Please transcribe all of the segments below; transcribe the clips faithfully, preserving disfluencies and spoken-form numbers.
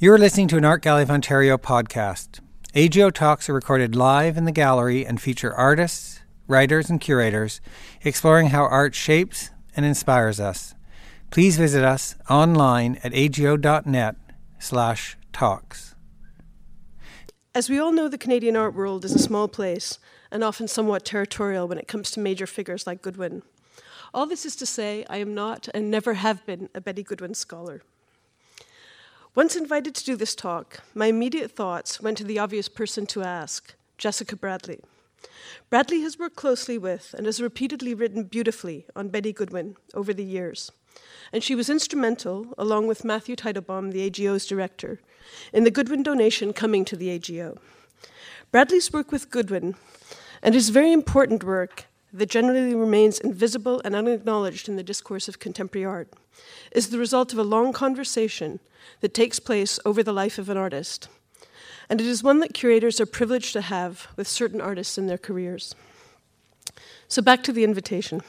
You're listening to an Art Gallery of Ontario podcast. A G O Talks are recorded live in the gallery and feature artists, writers, and curators exploring how art shapes and inspires us. Please visit us online at ago.net slash talks. As we all know, the Canadian art world is a small place and often somewhat territorial when it comes to major figures like Goodwin. All this is to say, I am not and never have been a Betty Goodwin scholar. Once invited to do this talk, my immediate thoughts went to the obvious person to ask, Jessica Bradley. Bradley has worked closely with and has repeatedly written beautifully on Betty Goodwin over the years, and she was instrumental, along with Matthew Teitelbaum, the A G O's director, in the Goodwin donation coming to the A G O. Bradley's work with Goodwin and his very important work that generally remains invisible and unacknowledged in the discourse of contemporary art is the result of a long conversation that takes place over the life of an artist, and it is one that curators are privileged to have with certain artists in their careers. So back to the invitation.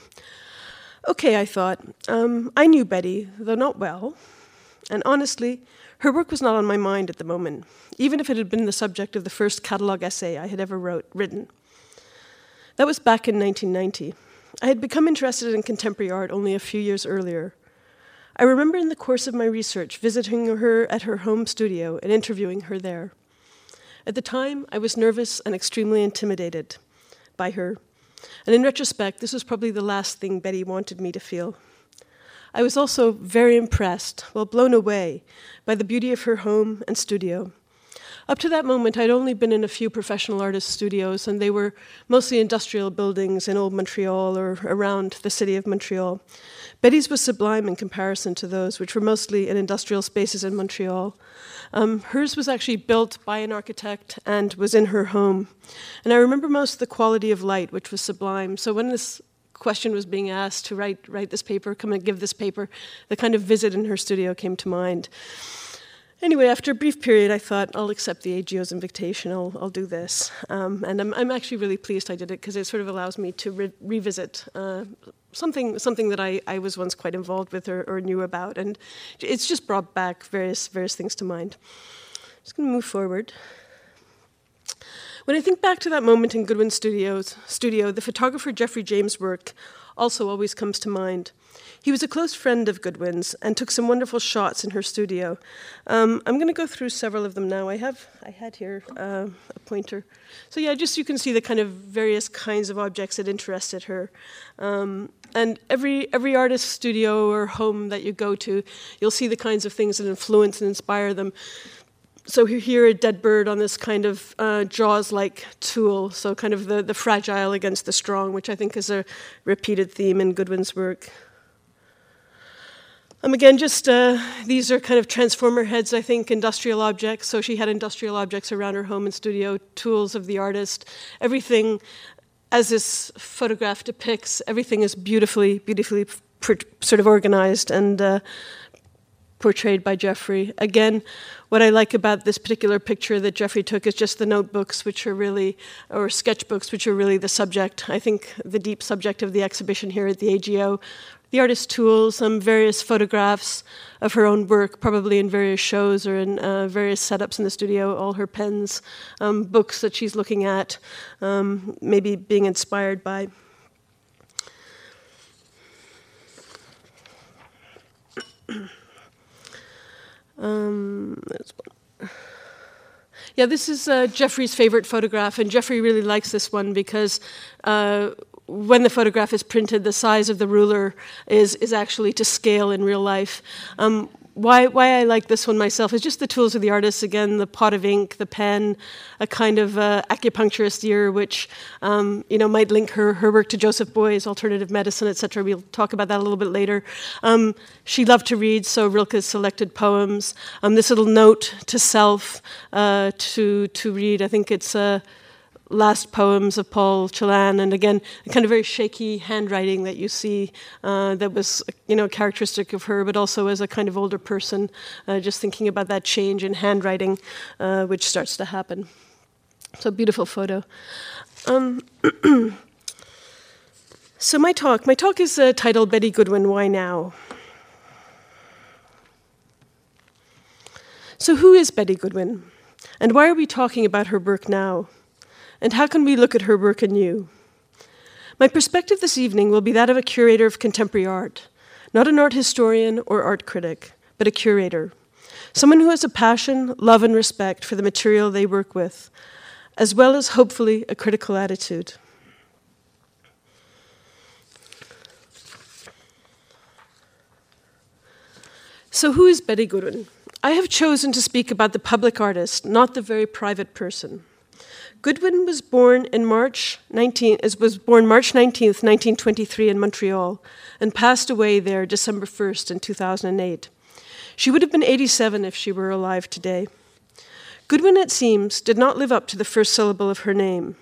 Okay, I thought, um, I knew Betty, though not well, and honestly, her work was not on my mind at the moment, even if it had been the subject of the first catalogue essay I had ever wrote, written. That was back in nineteen ninety. I had become interested in contemporary art only a few years earlier. I remember in the course of my research visiting her at her home studio and interviewing her there. At the time, I was nervous and extremely intimidated by her, and in retrospect, this was probably the last thing Betty wanted me to feel. I was also very impressed, well, blown away, by the beauty of her home and studio. Up to that moment, I'd only been in a few professional artist studios, and they were mostly industrial buildings in old Montreal or around the city of Montreal. Betty's was sublime in comparison to those, which were mostly in industrial spaces in Montreal. Um, hers was actually built by an architect and was in her home. And I remember most the quality of light, which was sublime. So when this question was being asked to write, write this paper, come and give this paper, the kind of visit in her studio came to mind. Anyway, after a brief period, I thought, I'll accept the A G O's invitation, I'll, I'll do this. Um, and I'm, I'm actually really pleased I did it, because it sort of allows me to re- revisit uh, something something that I, I was once quite involved with or, or knew about. And it's just brought back various, various things to mind. I'm just going to move forward. When I think back to that moment in Goodwin Studios, studio, the photographer Geoffrey James' work also always comes to mind. He was a close friend of Goodwin's and took some wonderful shots in her studio. Um, I'm going to go through several of them now. I have I had here uh, a pointer. So yeah, just you can see the kind of various kinds of objects that interested her. Um, and every every artist's studio or home that you go to, you'll see the kinds of things that influence and inspire them. So here, a dead bird on this kind of uh, Jaws-like tool, so kind of the, the fragile against the strong, which I think is a repeated theme in Goodwin's work. Um, again, just uh, these are kind of transformer heads, I think, industrial objects. So she had industrial objects around her home and studio, tools of the artist, everything, as this photograph depicts, everything is beautifully, beautifully pr- sort of organized and uh, portrayed by Geoffrey. Again, what I like about this particular picture that Geoffrey took is just the notebooks, which are really, or sketchbooks, which are really the subject, I think the deep subject of the exhibition here at the A G O. The artist's tools, some various photographs of her own work, probably in various shows or in uh, various setups in the studio, all her pens, um, books that she's looking at, um, maybe being inspired by. Um, that's one. Yeah, this is uh, Geoffrey's favorite photograph, and Geoffrey really likes this one because uh, when the photograph is printed, the size of the ruler is is actually to scale in real life. Um, why why I like this one myself is just the tools of the artist. Again, the pot of ink, the pen, a kind of uh, acupuncturist ear, which um, you know might link her, her work to Joseph Beuys, alternative medicine, et cetera. We'll talk about that a little bit later. Um, she loved to read, so Rilke's selected poems. Um, this little note to self uh, to to read. I think it's uh, last poems of Paul Celan, and again, a kind of very shaky handwriting that you see uh, that was, you know, characteristic of her, but also as a kind of older person, uh, just thinking about that change in handwriting, uh, which starts to happen. So beautiful photo. Um, so my talk, my talk is uh, titled Betty Goodwin, Why Now? So who is Betty Goodwin? And why are we talking about her work now? And how can we look at her work anew? My perspective this evening will be that of a curator of contemporary art, not an art historian or art critic, but a curator, someone who has a passion, love, and respect for the material they work with, as well as, hopefully, a critical attitude. So who is Betty Goodwin? I have chosen to speak about the public artist, not the very private person. Goodwin was born in March nineteenth, was born March nineteenth, nineteen twenty-three in Montreal and passed away there December first in two thousand eight. She would have been eighty-seven if she were alive today. Goodwin, it seems, did not live up to the first syllable of her name.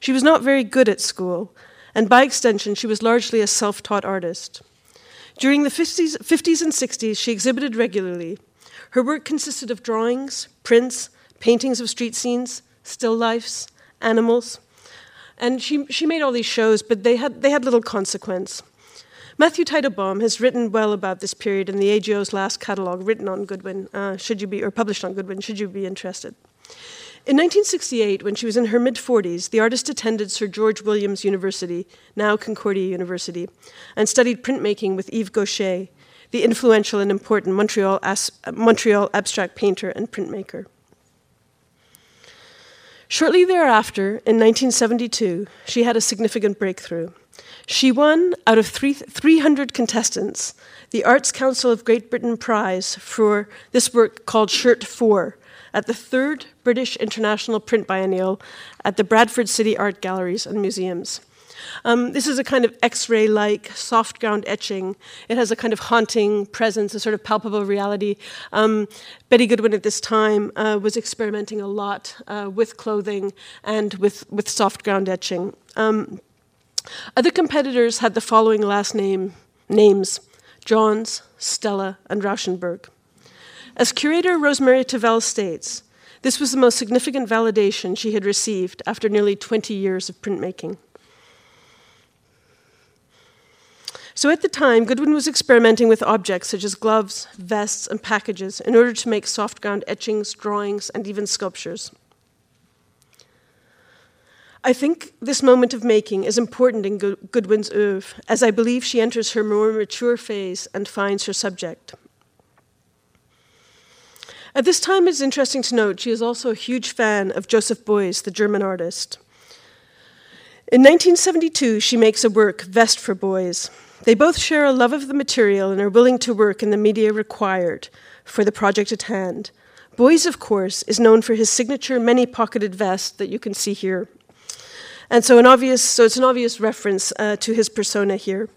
She was not very good at school, and by extension, she was largely a self-taught artist. During the fifties and sixties, she exhibited regularly. Her work consisted of drawings, prints, paintings of street scenes, still lifes, animals. And she, she made all these shows, but they had, they had little consequence. Matthew Teitelbaum has written well about this period in the A G O's last catalogue written on Goodwin, uh, should you be, or published on Goodwin, should you be interested. In nineteen sixty-eight, when she was in her mid-forties, the artist attended Sir George Williams University, now Concordia University, and studied printmaking with Yves Gaucher, the influential and important Montreal, as- Montreal abstract painter and printmaker. Shortly thereafter, in nineteen seventy-two, she had a significant breakthrough. She won, out of three hundred contestants, the Arts Council of Great Britain Prize for this work called Shirt four, at the third British International Print Biennial at the Bradford City Art Galleries and Museums. Um, this is a kind of X-ray-like, soft-ground etching. It has a kind of haunting presence, a sort of palpable reality. Um, Betty Goodwin at this time uh, was experimenting a lot uh, with clothing and with, with soft-ground etching. Um, other competitors had the following last name names, Johns, Stella, and Rauschenberg. As curator, Rosemary Tavell states, this was the most significant validation she had received after nearly twenty years of printmaking. So at the time, Goodwin was experimenting with objects such as gloves, vests, and packages in order to make soft-ground etchings, drawings, and even sculptures. I think this moment of making is important in Goodwin's oeuvre, as I believe she enters her more mature phase and finds her subject. At this time, it's interesting to note she is also a huge fan of Joseph Beuys, the German artist. In nineteen seventy-two, she makes a work, Vest for Beuys. They both share a love of the material and are willing to work in the media required for the project at hand. Beuys, of course, is known for his signature many-pocketed vest that you can see here. And so, an obvious, so it's an obvious reference uh, to his persona here.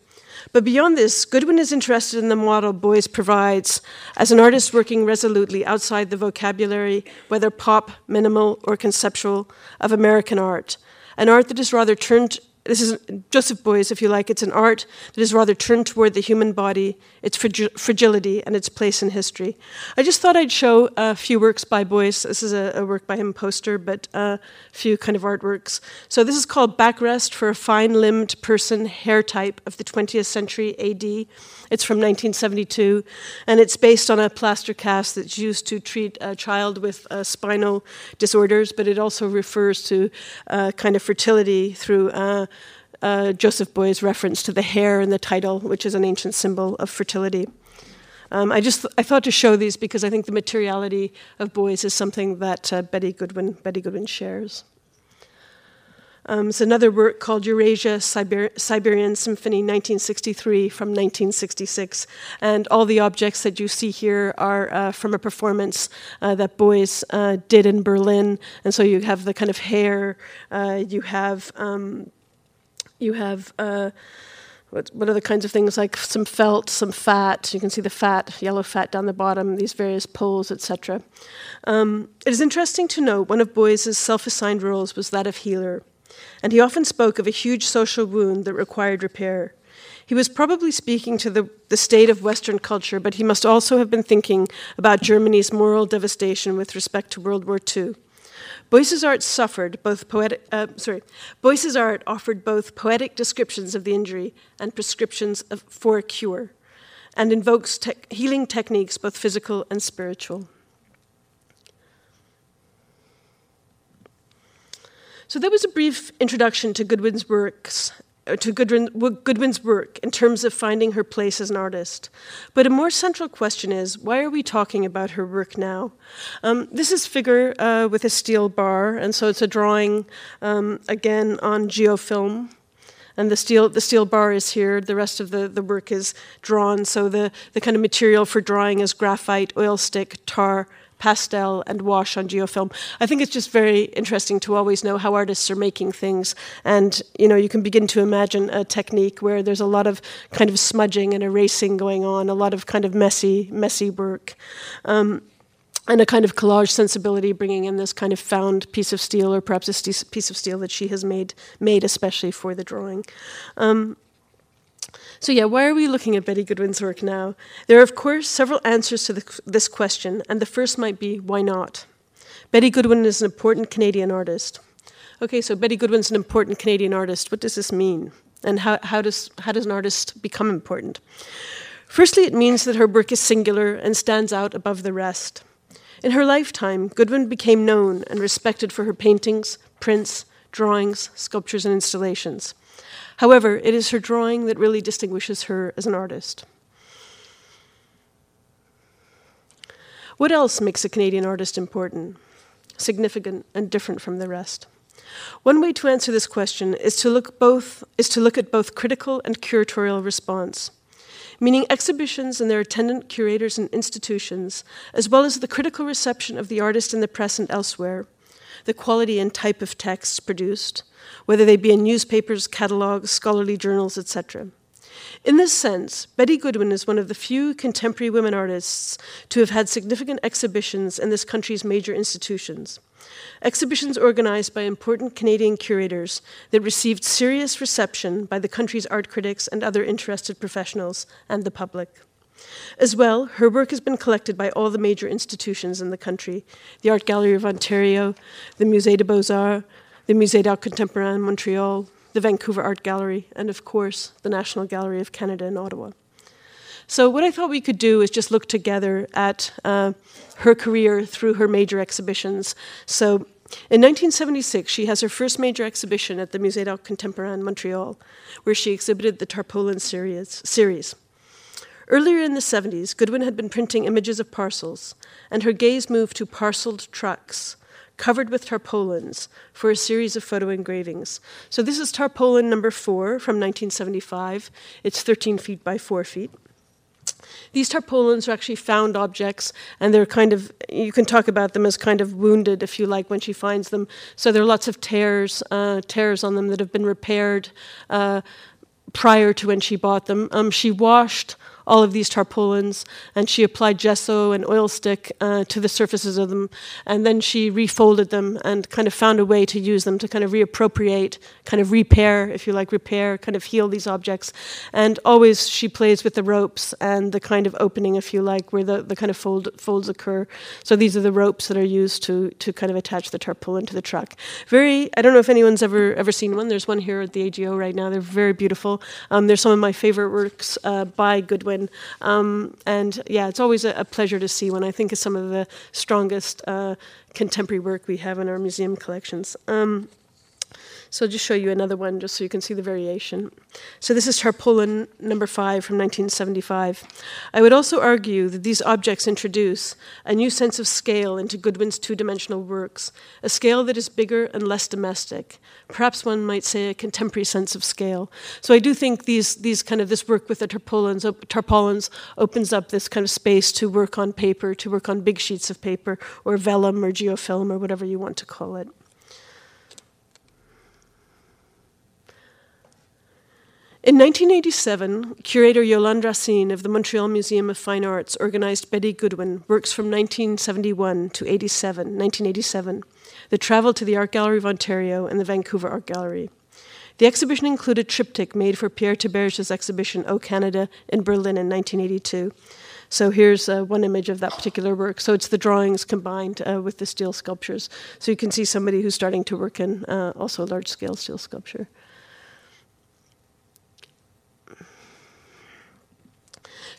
But beyond this, Goodwin is interested in the model Beuys provides as an artist working resolutely outside the vocabulary, whether pop, minimal, or conceptual, of American art. An art that is rather turned, this is Joseph Beuys, if you like, it's an art that is rather turned toward the human body, its fragi- fragility, and its place in history. I just thought I'd show a few works by Beuys. This is a, a work by him poster, but a uh, few kind of artworks. So this is called Backrest for a Fine-Limbed Person Hair Type of the twentieth century A D. It's from nineteen seventy-two, and it's based on a plaster cast that's used to treat a child with uh, spinal disorders, but it also refers to uh, kind of fertility through uh, uh, Joseph Beuys' reference to the hair in the title, which is an ancient symbol of fertility. Um, I just th- I thought to show these because I think the materiality of Beuys is something that uh, Betty Goodwin Betty Goodwin shares. Um, it's another work called Eurasia, Siber- Siberian Symphony, nineteen sixty-three from nineteen sixty-six. And all the objects that you see here are uh, from a performance uh, that Beuys uh, did in Berlin. And so you have the kind of hair, uh, you have, um, you have uh, what, what are the kinds of things, like some felt, some fat. You can see the fat, yellow fat down the bottom, these various poles, et cetera. Um, it is interesting to note one of Beuys' self-assigned roles was that of healer. And he often spoke of a huge social wound that required repair. He was probably speaking to the, the state of Western culture, but he must also have been thinking about Germany's moral devastation with respect to World War Two. Beuys's art suffered both poetic, uh, sorry, Beuys's art offered both poetic descriptions of the injury and prescriptions of, for a cure, and invokes te- healing techniques, both physical and spiritual. So that was a brief introduction to Goodwin's works, to Goodwin, Goodwin's work in terms of finding her place as an artist. But a more central question is, why are we talking about her work now? Um, this is figure uh, with a steel bar, and so it's a drawing, um, again, on geofilm. And the steel, the steel bar is here. The rest of the, the work is drawn, so the, the kind of material for drawing is graphite, oil stick, tar, pastel, and wash on geofilm. I think it's just very interesting to always know how artists are making things. And, you know, you can begin to imagine a technique where there's a lot of kind of smudging and erasing going on, a lot of kind of messy, messy work. Um, and a kind of collage sensibility, bringing in this kind of found piece of steel, or perhaps a piece of steel that she has made, made especially for the drawing. Um, So yeah, why are we looking at Betty Goodwin's work now? There are, of course, several answers to the, this question, and the first might be, why not? Betty Goodwin is an important Canadian artist. Okay, so Betty Goodwin's an important Canadian artist. What does this mean? And how, how, does, how does an artist become important? Firstly, it means that her work is singular and stands out above the rest. In her lifetime, Goodwin became known and respected for her paintings, prints, drawings, sculptures, and installations. However, it is her drawing that really distinguishes her as an artist. What else makes a Canadian artist important, significant, and different from the rest? One way to answer this question is to look both, is to look at both critical and curatorial response, meaning exhibitions and their attendant curators and institutions, as well as the critical reception of the artist in the press and elsewhere, the quality and type of texts produced, whether they be in newspapers, catalogues, scholarly journals, et cetera. In this sense, Betty Goodwin is one of the few contemporary women artists to have had significant exhibitions in this country's major institutions, exhibitions organized by important Canadian curators that received serious reception by the country's art critics and other interested professionals and the public. As well, her work has been collected by all the major institutions in the country, the Art Gallery of Ontario, the Musée des Beaux-Arts, the Musée d'Art Contemporain Montreal, the Vancouver Art Gallery, and of course, the National Gallery of Canada in Ottawa. So what I thought we could do is just look together at uh, her career through her major exhibitions. So in nineteen seventy-six, she has her first major exhibition at the Musée d'Art Contemporain Montreal, where she exhibited the Tarpaulin series. series. Earlier in the seventies, Goodwin had been printing images of parcels, and her gaze moved to parceled trucks covered with tarpaulins for a series of photo engravings. So this is tarpaulin number four from nineteen seventy-five. It's thirteen feet by four feet. These tarpaulins are actually found objects, and they're kind of, you can talk about them as kind of wounded, if you like, when she finds them. So there are lots of tears, uh, tears on them that have been repaired uh, prior to when she bought them. Um, she washed all of these tarpaulins, and she applied gesso and oil stick uh, to the surfaces of them, and then she refolded them and kind of found a way to use them to kind of reappropriate, kind of repair, if you like, repair, kind of heal these objects. And always she plays with the ropes and the kind of opening, if you like, where the, the kind of fold, folds occur. So these are the ropes that are used to to kind of attach the tarpaulin to the truck. Very, I don't know if anyone's ever ever seen one. There's one here at the A G O right now. They're very beautiful. Um, they're some of my favorite works uh, by Goodwin. Um, and yeah, it's always a, a pleasure to see one. I think is some of the strongest uh, contemporary work we have in our museum collections. Um, so I'll just show you another one just so you can see the variation. So this is tarpaulin number five from nineteen seventy-five. I would also argue that these objects introduce a new sense of scale into Goodwin's two-dimensional works, a scale that is bigger and less domestic. Perhaps one might say a contemporary sense of scale. So I do think these these kind of this work with the tarpaulins, op tarpaulins opens up this kind of space to work on paper, to work on big sheets of paper or vellum or geofilm or whatever you want to call it. In nineteen eighty-seven, curator Yolande Racine of the Montreal Museum of Fine Arts organized Betty Goodwin works from nineteen seventy-one to nineteen eighty-seven that traveled to the Art Gallery of Ontario and the Vancouver Art Gallery. The exhibition included triptych made for Pierre Tiberge's exhibition O Canada in Berlin in nineteen eighty-two. So here's uh, one image of that particular work. So it's the drawings combined uh, with the steel sculptures. So you can see somebody who's starting to work in uh, also large-scale steel sculpture.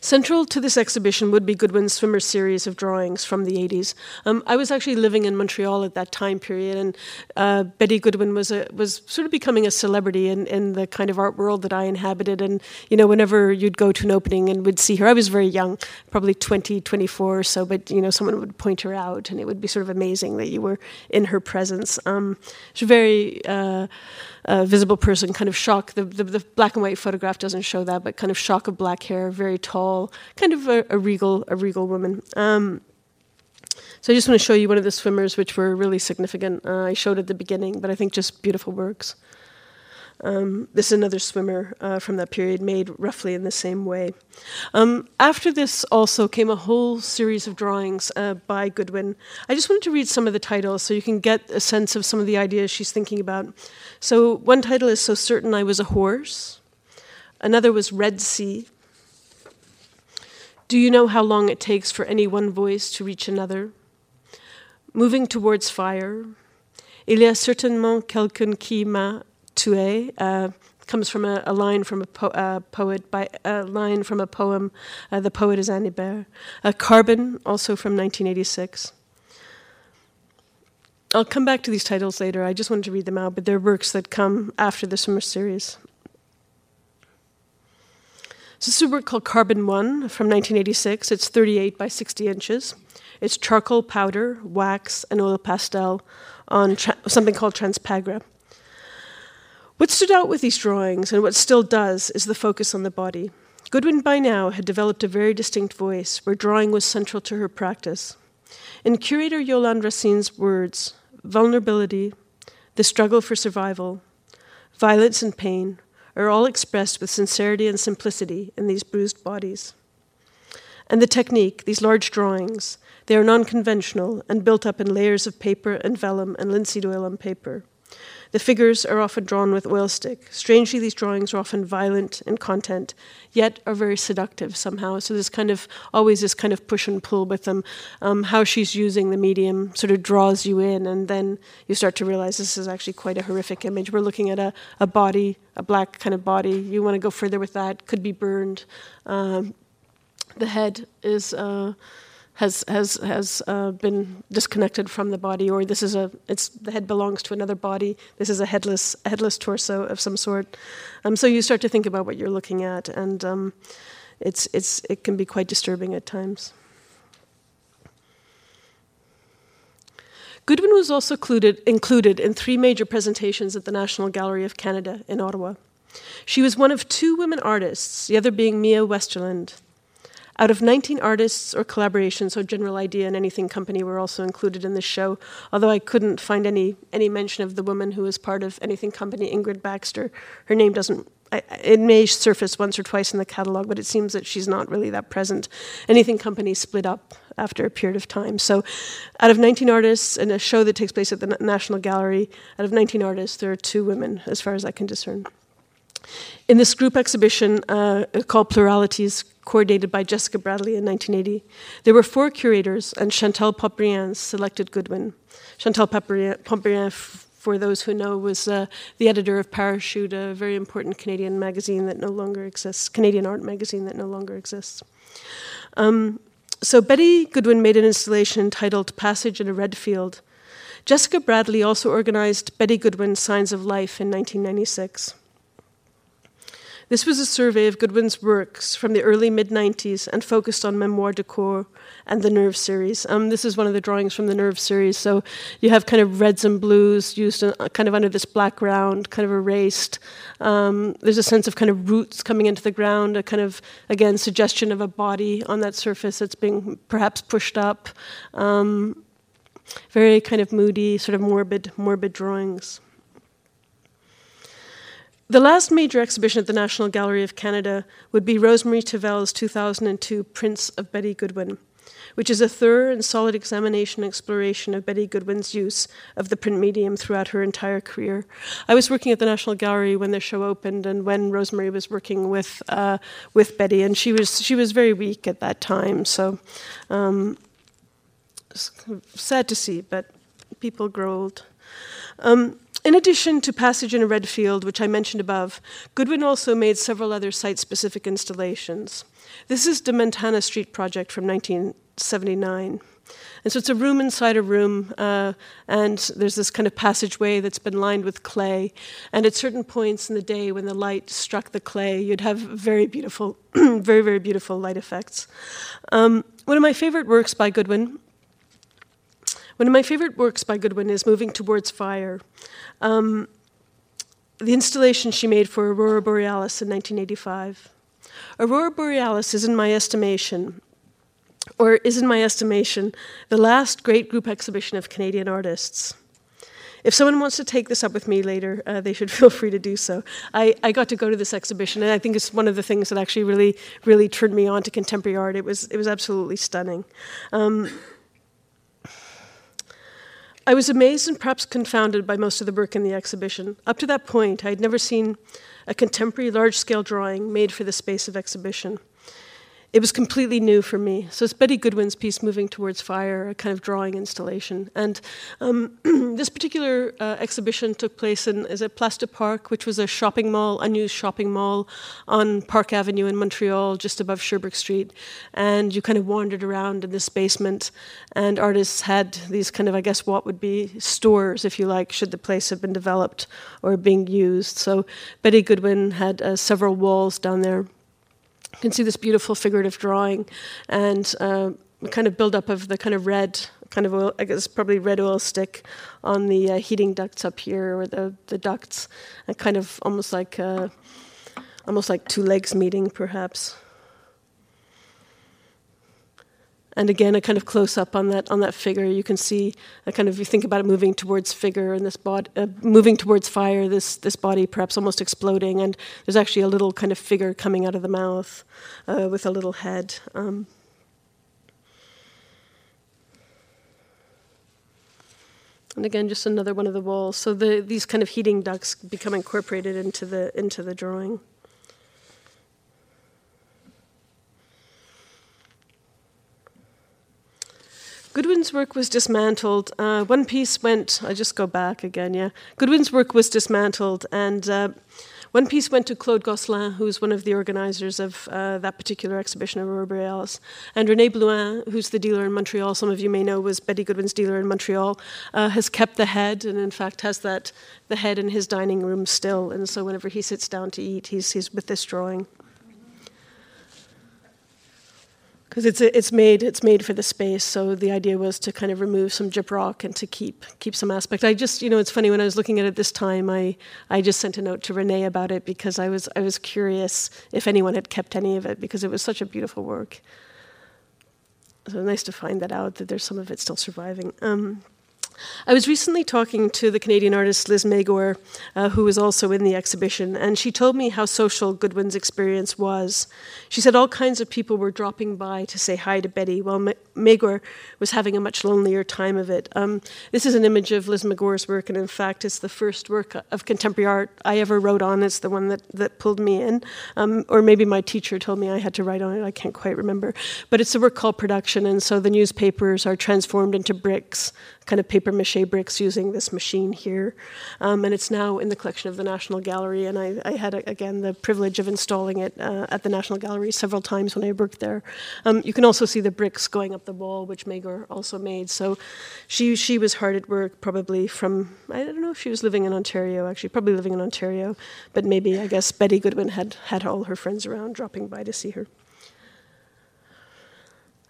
Central to this exhibition would be Goodwin's Swimmer series of drawings from the eighties. Um, I was actually living in Montreal at that time period, and uh, Betty Goodwin was a, was sort of becoming a celebrity in, in the kind of art world that I inhabited. And, you know, whenever you'd go to an opening and would see her, I was very young, probably twenty, twenty-four or so, but, you know, someone would point her out, and it would be sort of amazing that you were in her presence. Um, she's a very uh, uh, visible person, kind of shock. The, the, the black and white photograph doesn't show that, but kind of shock of black hair, very tall, kind of a, a regal, a regal woman. Um, so I just want to show you one of the swimmers, which were really significant. Uh, I showed at the beginning, but I think just beautiful works. Um, this is another swimmer uh, from that period, made roughly in the same way. Um, after this also came a whole series of drawings uh, by Goodwin. I just wanted to read some of the titles so you can get a sense of some of the ideas she's thinking about. So one title is So Certain I Was a Horse. Another was Red Sea. Do you know how long it takes for any one voice to reach another? Moving towards fire. Il y a certainement quelqu'un qui m'a tué, uh, comes from a, a line from a po uh, poet by a line from a poem. Uh, the poet is Annie Bear. Uh, Carbon, also from nineteen eighty-six. I'll come back to these titles later. I just wanted to read them out, but they're works that come after the Swimmer series. So this is a work called Carbon One from nineteen eighty-six. It's thirty-eight by sixty inches. It's charcoal powder, wax, and oil pastel on tra something called transpagra. What stood out with these drawings, and what still does, is the focus on the body. Goodwin by now had developed a very distinct voice, where drawing was central to her practice. In curator Yolande Racine's words, vulnerability, the struggle for survival, violence and pain are all expressed with sincerity and simplicity in these bruised bodies. And the technique, these large drawings, they are non-conventional and built up in layers of paper and vellum and linseed oil on paper. The figures are often drawn with oil stick. Strangely, these drawings are often violent in content, yet are very seductive somehow. So there's kind of always this kind of push and pull with them. Um, how she's using the medium sort of draws you in, and then you start to realize this is actually quite a horrific image. We're looking at a, a body, a black kind of body. You want to go further with that, could be burned. Um, the head is... Uh, has has has uh, been disconnected from the body, or this is a it's the head belongs to another body. This is a headless a headless torso of some sort. Um, so you start to think about what you're looking at, and um, it's it's it can be quite disturbing at times. Goodwin was also included included in three major presentations at the National Gallery of Canada in Ottawa. She was one of two women artists, the other being Mia Westerland. Out of nineteen artists or collaborations, so General Idea and N E. Thing Co. were also included in this show, although I couldn't find any any mention of the woman who was part of N E. Thing Co., Ingrid Baxter. Her name doesn't, I, it may surface once or twice in the catalog, but it seems that she's not really that present. N E. Thing Co. split up after a period of time. So out of nineteen artists and a show that takes place at the National Gallery, out of nineteen artists, there are two women, as far as I can discern. In this group exhibition uh, called Pluralities, coordinated by Jessica Bradley in nineteen eighty, there were four curators, and Chantal Pontbriand selected Goodwin. Chantal Pontbriand, for those who know, was uh, the editor of Parachute, a very important Canadian magazine that no longer exists, Canadian art magazine that no longer exists. Um, so Betty Goodwin made an installation entitled Passage in a Red Field. Jessica Bradley also organized Betty Goodwin's Signs of Life in nineteen ninety-six. This was a survey of Goodwin's works from the early mid nineties and focused on Memoir de Corps and the Nerve series. Um, this is one of the drawings from the Nerve series. So you have kind of reds and blues used in, uh, kind of under this black ground, kind of erased. Um, there's a sense of kind of roots coming into the ground, a kind of, again, suggestion of a body on that surface that's being perhaps pushed up. Um, very kind of moody, sort of morbid, morbid drawings. The last major exhibition at the National Gallery of Canada would be Rosemary Tevel's two thousand two Prints of Betty Goodwin, which is a thorough and solid examination and exploration of Betty Goodwin's use of the print medium throughout her entire career. I was working at the National Gallery when the show opened and when Rosemary was working with uh, with Betty, and she was she was very weak at that time, so um, sad to see, but people grow old. Um, In addition to Passage in a Red Field, which I mentioned above, Goodwin also made several other site-specific installations. This is the Mentana Street project from nineteen seventy-nine. And so it's a room inside a room, uh, and there's this kind of passageway that's been lined with clay. And at certain points in the day when the light struck the clay, you'd have very beautiful, very, very beautiful light effects. Um, one of my favorite works by Goodwin, one of my favorite works by Goodwin is Moving Towards Fire. Um, the installation she made for Aurora Borealis in nineteen eighty-five. Aurora Borealis is, in my estimation, or is, in my estimation, the last great group exhibition of Canadian artists. If someone wants to take this up with me later, uh, they should feel free to do so. I, I got to go to this exhibition, and I think it's one of the things that actually really, really turned me on to contemporary art. It was, it was absolutely stunning. Um, I was amazed and perhaps confounded by most of the work in the exhibition. Up to that point, I had never seen a contemporary large-scale drawing made for the space of exhibition. It was completely new for me. So it's Betty Goodwin's piece, Moving Towards Fire, a kind of drawing installation. And um, this particular uh, exhibition took place in is at Place du Parc, which was a shopping mall, unused shopping mall on Park Avenue in Montreal, just above Sherbrooke Street. And you kind of wandered around in this basement, and artists had these kind of, I guess, what would be stores, if you like, should the place have been developed or being used. So Betty Goodwin had uh, several walls down there. You can see this beautiful figurative drawing and uh, kind of build-up of the kind of red, kind of oil, I guess probably red oil stick on the uh, heating ducts up here, or the, the ducts, and kind of almost like uh, almost like two legs meeting, perhaps. And again, a kind of close-up on that on that figure. You can see a kind of, you think about it moving towards figure and this body, uh, moving towards fire, this this body perhaps almost exploding. And there's actually a little kind of figure coming out of the mouth uh, with a little head. Um, and again, just another one of the walls. So the, these kind of heating ducts become incorporated into the into the drawing. Goodwin's work was dismantled. Uh, one piece went, I'll just go back again, yeah. Goodwin's work was dismantled, and uh, one piece went to Claude Gosselin, who's one of the organizers of uh, that particular exhibition of Aurora Borealis, and René Blouin, who's the dealer in Montreal, some of you may know was Betty Goodwin's dealer in Montreal, uh, has kept the head, and in fact has that the head in his dining room still, and so whenever he sits down to eat, he's, he's with this drawing. Because it's it's made it's made for the space, so the idea was to kind of remove some gyprock and to keep keep some aspect. I just you know it's funny when I was looking at it this time, I I just sent a note to Renee about it because I was I was curious if anyone had kept any of it because it was such a beautiful work. So nice to find that out that there's some of it still surviving. Um, I was recently talking to the Canadian artist Liz Magor, uh, who was also in the exhibition, and she told me how social Goodwin's experience was. She said all kinds of people were dropping by to say hi to Betty, while Ma- Magor was having a much lonelier time of it. Um, this is an image of Liz Magor's work, and in fact, it's the first work of contemporary art I ever wrote on. It's the one that, that pulled me in, um, or maybe my teacher told me I had to write on it. I can't quite remember. But it's a work called Production, and so the newspapers are transformed into bricks, kind of paper mache bricks using this machine here. Um, and it's now in the collection of the National Gallery, and I, I had, again, the privilege of installing it uh, at the National Gallery several times when I worked there. Um, you can also see the bricks going up the wall, which Magor also made. So she she was hard at work, probably from, I don't know if she was living in Ontario, actually, probably living in Ontario, but maybe, I guess, Betty Goodwin had had all her friends around dropping by to see her.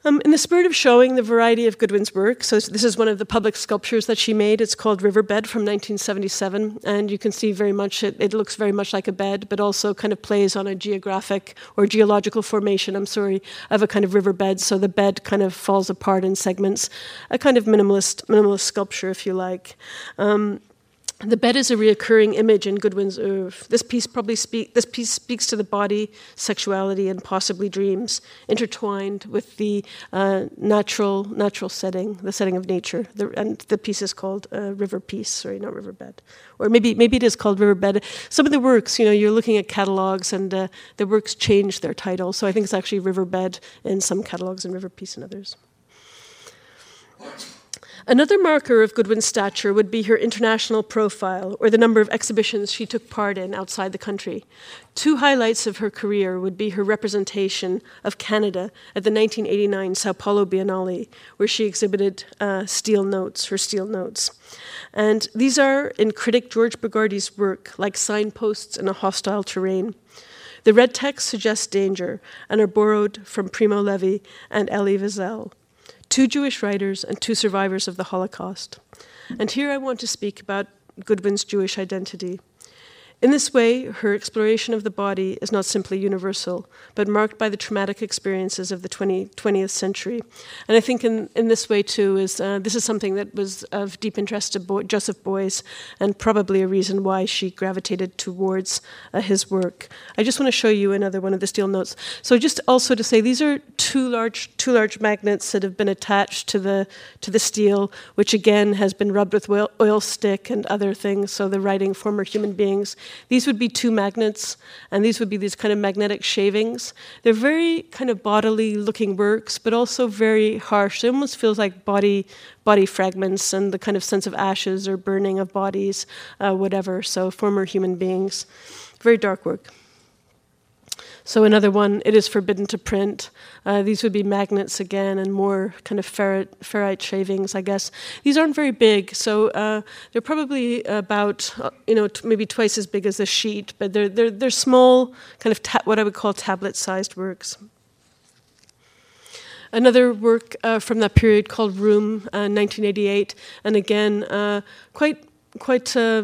Um, in the spirit of showing the variety of Goodwin's work, so this is one of the public sculptures that she made. It's called Riverbed from nineteen seventy-seven, and you can see very much, it, it looks very much like a bed, but also kind of plays on a geographic or geological formation, I'm sorry, of a kind of riverbed, so the bed kind of falls apart in segments, a kind of minimalist, minimalist sculpture, if you like. Um, The bed is a reoccurring image in Goodwin's oeuvre. This piece probably speak, this piece speaks to the body, sexuality, and possibly dreams, intertwined with the uh, natural natural setting, the setting of nature. The, and the piece is called uh, River Piece, sorry, not Riverbed, or maybe maybe it is called Riverbed. Some of the works, you know, you're looking at catalogs, and uh, the works change their title. So I think it's actually Riverbed in some catalogs, and River Piece in others. Another marker of Goodwin's stature would be her international profile, or the number of exhibitions she took part in outside the country. Two highlights of her career would be her representation of Canada at the nineteen eighty-nine Sao Paulo Biennale, where she exhibited uh, steel notes, her steel notes. And these are, in critic George Bogarty's work, like signposts in a hostile terrain. The red text suggests danger and are borrowed from Primo Levi and Elie Wiesel, two Jewish writers and two survivors of the Holocaust. And here I want to speak about Goodwin's Jewish identity. In this way, her exploration of the body is not simply universal, but marked by the traumatic experiences of the twentieth century. And I think in, in this way, too, is uh, this is something that was of deep interest to Bo- Joseph Beuys, and probably a reason why she gravitated towards uh, his work. I just want to show you another one of the steel notes. So just also to say, these are two large two large magnets that have been attached to the, to the steel, which again has been rubbed with oil, oil stick and other things, so the writing, former human beings. These would be two magnets, and these would be these kind of magnetic shavings. They're very kind of bodily-looking works, but also very harsh. It almost feels like body body fragments and the kind of sense of ashes or burning of bodies, uh, whatever, so former human beings. Very dark work. So another one, it is forbidden to print. Uh, these would be magnets again and more kind of ferrite, ferrite shavings, I guess. These aren't very big, so uh, they're probably about, you know, t- maybe twice as big as a sheet, but they're, they're, they're small, kind of ta- what I would call tablet-sized works. Another work uh, from that period called Room, uh, nineteen eighty-eight, and again, uh, quite... quite uh,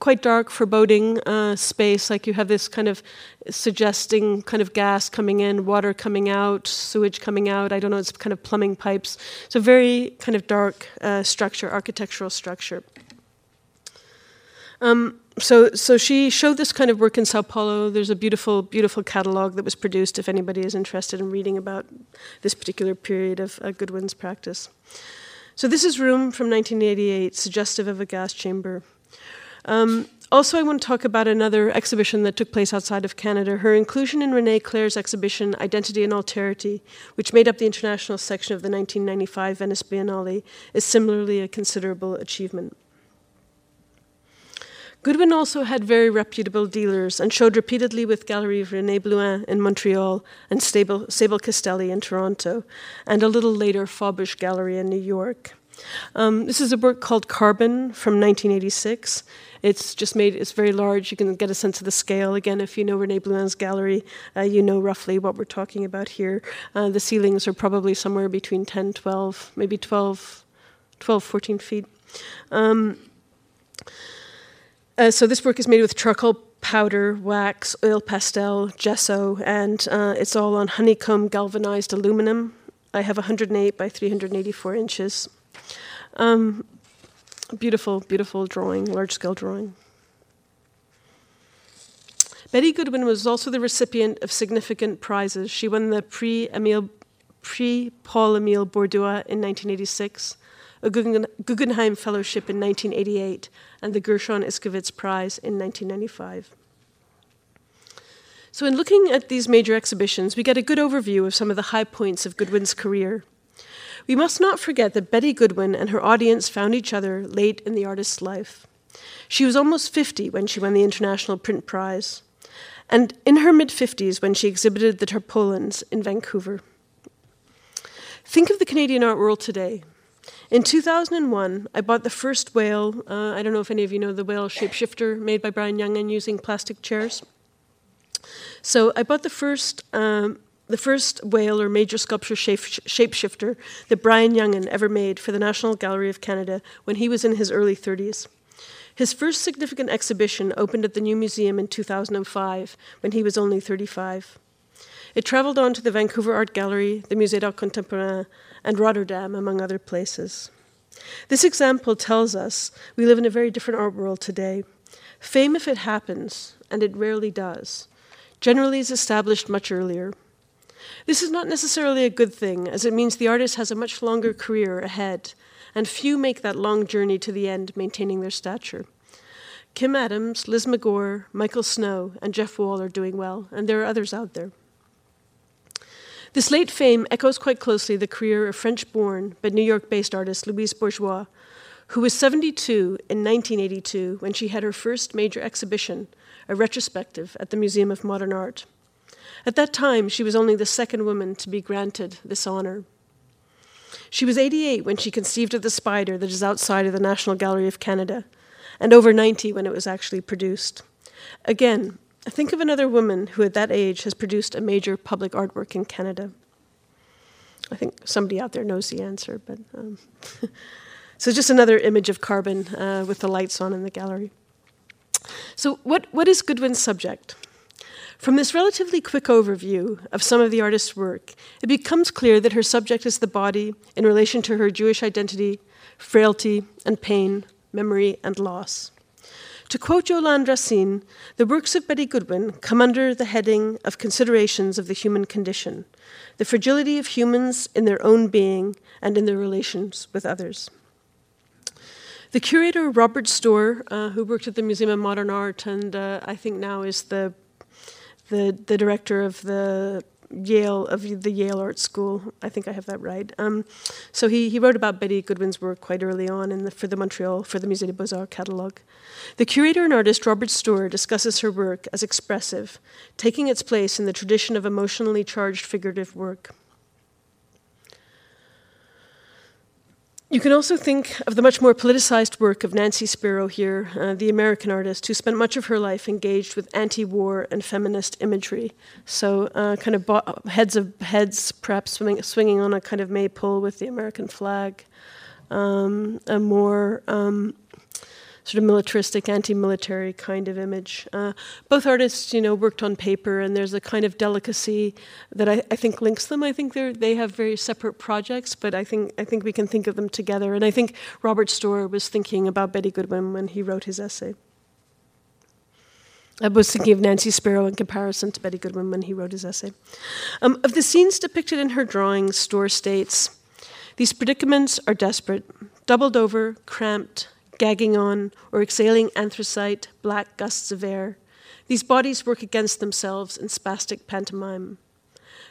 quite dark, foreboding uh, space, like you have this kind of suggesting kind of gas coming in, water coming out, sewage coming out, I don't know, it's kind of plumbing pipes. So very kind of dark uh, structure, architectural structure. Um, so so she showed this kind of work in Sao Paulo. There's a beautiful, beautiful catalog that was produced if anybody is interested in reading about this particular period of uh, Goodwin's practice. So this is Room from nineteen eighty-eight, suggestive of a gas chamber. Um, also, I want to talk about another exhibition that took place outside of Canada, her inclusion in Renee Claire's exhibition Identity and Alterity, which made up the international section of the nineteen ninety-five Venice Biennale, is similarly a considerable achievement. Goodwin also had very reputable dealers and showed repeatedly with Gallery of René Blouin in Montreal and Sable, Sable Castelli in Toronto, and a little later Faubusch Gallery in New York. Um, this is a work called Carbon from nineteen eighty-six. It's just made, it's very large. You can get a sense of the scale. Again, if you know René Blouin's gallery, uh, you know roughly what we're talking about here. Uh, the ceilings are probably somewhere between ten, twelve, maybe twelve, twelve, fourteen feet. Um, uh, so this work is made with charcoal powder, wax, oil pastel, gesso, and uh, it's all on honeycomb galvanized aluminum. I have one hundred eight by three hundred eighty-four inches. Um, beautiful, beautiful drawing, large-scale drawing. Betty Goodwin was also the recipient of significant prizes. She won the Prix Emile, Prix Paul-Émile Bourdois in nineteen eighty-six, a Guggenheim Fellowship in nineteen eighty-eight, and the Gershon Iskowitz Prize in nineteen ninety-five. So in looking at these major exhibitions, we get a good overview of some of the high points of Goodwin's career. We must not forget that Betty Goodwin and her audience found each other late in the artist's life. She was almost fifty when she won the International Print Prize, and in her mid-fifties when she exhibited the Tarpaulins in Vancouver. Think of the Canadian art world today. In two thousand one, I bought the first whale, uh, I don't know if any of you know the whale shapeshifter made by Brian Jungen using plastic chairs. So I bought the first... Um, the first whale or major sculpture shape- shapeshifter that Brian Jungen ever made for the National Gallery of Canada when he was in his early thirties. His first significant exhibition opened at the New Museum in two thousand five when he was only thirty-five. It traveled on to the Vancouver Art Gallery, the Musée d'Art Contemporain, and Rotterdam, among other places. This example tells us we live in a very different art world today. Fame, if it happens, and it rarely does, generally is established much earlier. This is not necessarily a good thing, as it means the artist has a much longer career ahead, and few make that long journey to the end, maintaining their stature. Kim Adams, Liz Magor, Michael Snow, and Jeff Wall are doing well, and there are others out there. This late fame echoes quite closely the career of French-born but New York-based artist Louise Bourgeois, who was seventy-two in nineteen eighty-two when she had her first major exhibition, a retrospective at the Museum of Modern Art. At that time, she was only the second woman to be granted this honor. She was eighty-eight when she conceived of the spider that is outside of the National Gallery of Canada, and over ninety when it was actually produced. Again, think of another woman who at that age has produced a major public artwork in Canada. I think somebody out there knows the answer, but um, so just another image of Carbon uh, with the lights on in the gallery. So what, what is Goodwin's subject? From this relatively quick overview of some of the artist's work, it becomes clear that her subject is the body in relation to her Jewish identity, frailty and pain, memory and loss. To quote Yolande Racine, the works of Betty Goodwin come under the heading of considerations of the human condition, the fragility of humans in their own being and in their relations with others. The curator Robert Storr, uh, who worked at the Museum of Modern Art and uh, I think now is the, the, the director of the Yale of the Yale Art School, I think I have that right. Um, so he, he wrote about Betty Goodwin's work quite early on in the, for the Montreal, for the Musée des Beaux-Arts catalogue. The curator and artist Robert Storr discusses her work as expressive, taking its place in the tradition of emotionally charged figurative work. You can also think of the much more politicized work of Nancy Spero here, uh, the American artist who spent much of her life engaged with anti-war and feminist imagery. So uh, kind of bo- heads of heads, perhaps swinging, swinging on a kind of maypole with the American flag, um, a more um, sort of militaristic, anti-military kind of image. Uh, both artists, you know, worked on paper, and there's a kind of delicacy that I, I think links them. I think they they have very separate projects, but I think I think we can think of them together. And I think Robert Storr was thinking about Betty Goodwin when he wrote his essay. I was thinking of Nancy Spero in comparison to Betty Goodwin when he wrote his essay. Um, of the scenes depicted in her drawings, Storr states, "These predicaments are desperate, doubled over, cramped, gagging on, or exhaling anthracite, black gusts of air. These bodies work against themselves in spastic pantomime.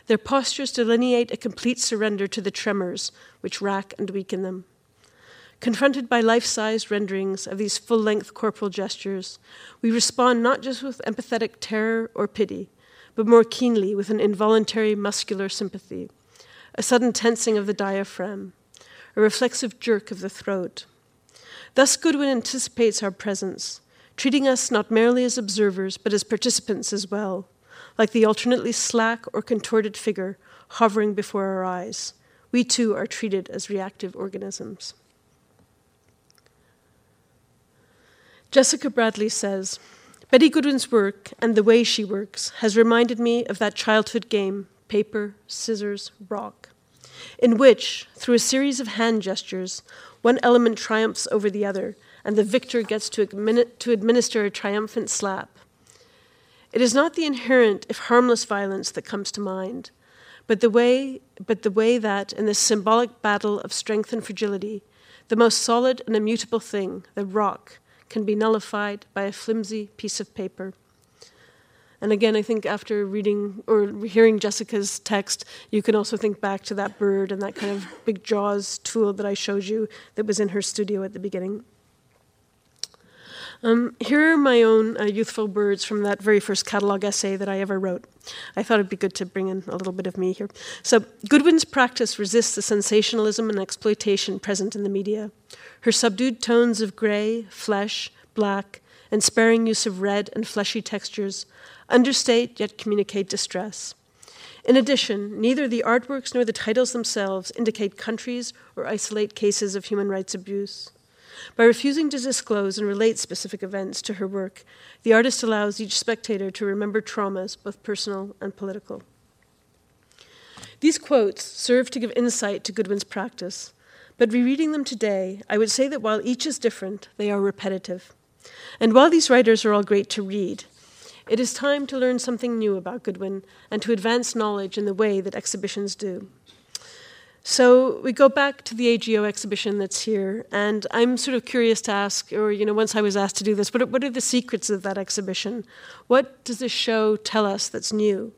Their postures delineate a complete surrender to the tremors which rack and weaken them. Confronted by life-sized renderings of these full-length corporal gestures, we respond not just with empathetic terror or pity, but more keenly with an involuntary muscular sympathy, a sudden tensing of the diaphragm, a reflexive jerk of the throat. Thus Goodwin anticipates our presence, treating us not merely as observers, but as participants as well, like the alternately slack or contorted figure hovering before our eyes. We too are treated as reactive organisms." Jessica Bradley says, "Betty Goodwin's work and the way she works has reminded me of that childhood game, paper, scissors, rock, in which, through a series of hand gestures, one element triumphs over the other, and the victor gets to, admin- to administer a triumphant slap. It is not the inherent, if harmless, violence that comes to mind, but the way, but the way that, in this symbolic battle of strength and fragility, the most solid and immutable thing, the rock, can be nullified by a flimsy piece of paper." And again, I think after reading or hearing Jessica's text, you can also think back to that bird and that kind of big jaws tool that I showed you that was in her studio at the beginning. Um, here are my own uh, youthful birds from that very first catalog essay that I ever wrote. I thought it'd be good to bring in a little bit of me here. So, Goodwin's practice resists the sensationalism and exploitation present in the media. Her subdued tones of gray, flesh, black, and sparing use of red and fleshy textures understate yet communicate distress. In addition, neither the artworks nor the titles themselves indicate countries or isolate cases of human rights abuse. By refusing to disclose and relate specific events to her work, the artist allows each spectator to remember traumas, both personal and political. These quotes serve to give insight to Goodwin's practice, but rereading them today, I would say that while each is different, they are repetitive. And while these writers are all great to read, it is time to learn something new about Goodwin and to advance knowledge in the way that exhibitions do. So we go back to the A G O exhibition that's here, and I'm sort of curious to ask, or you know, once I was asked to do this, what are, what are the secrets of that exhibition? What does this show tell us that's new?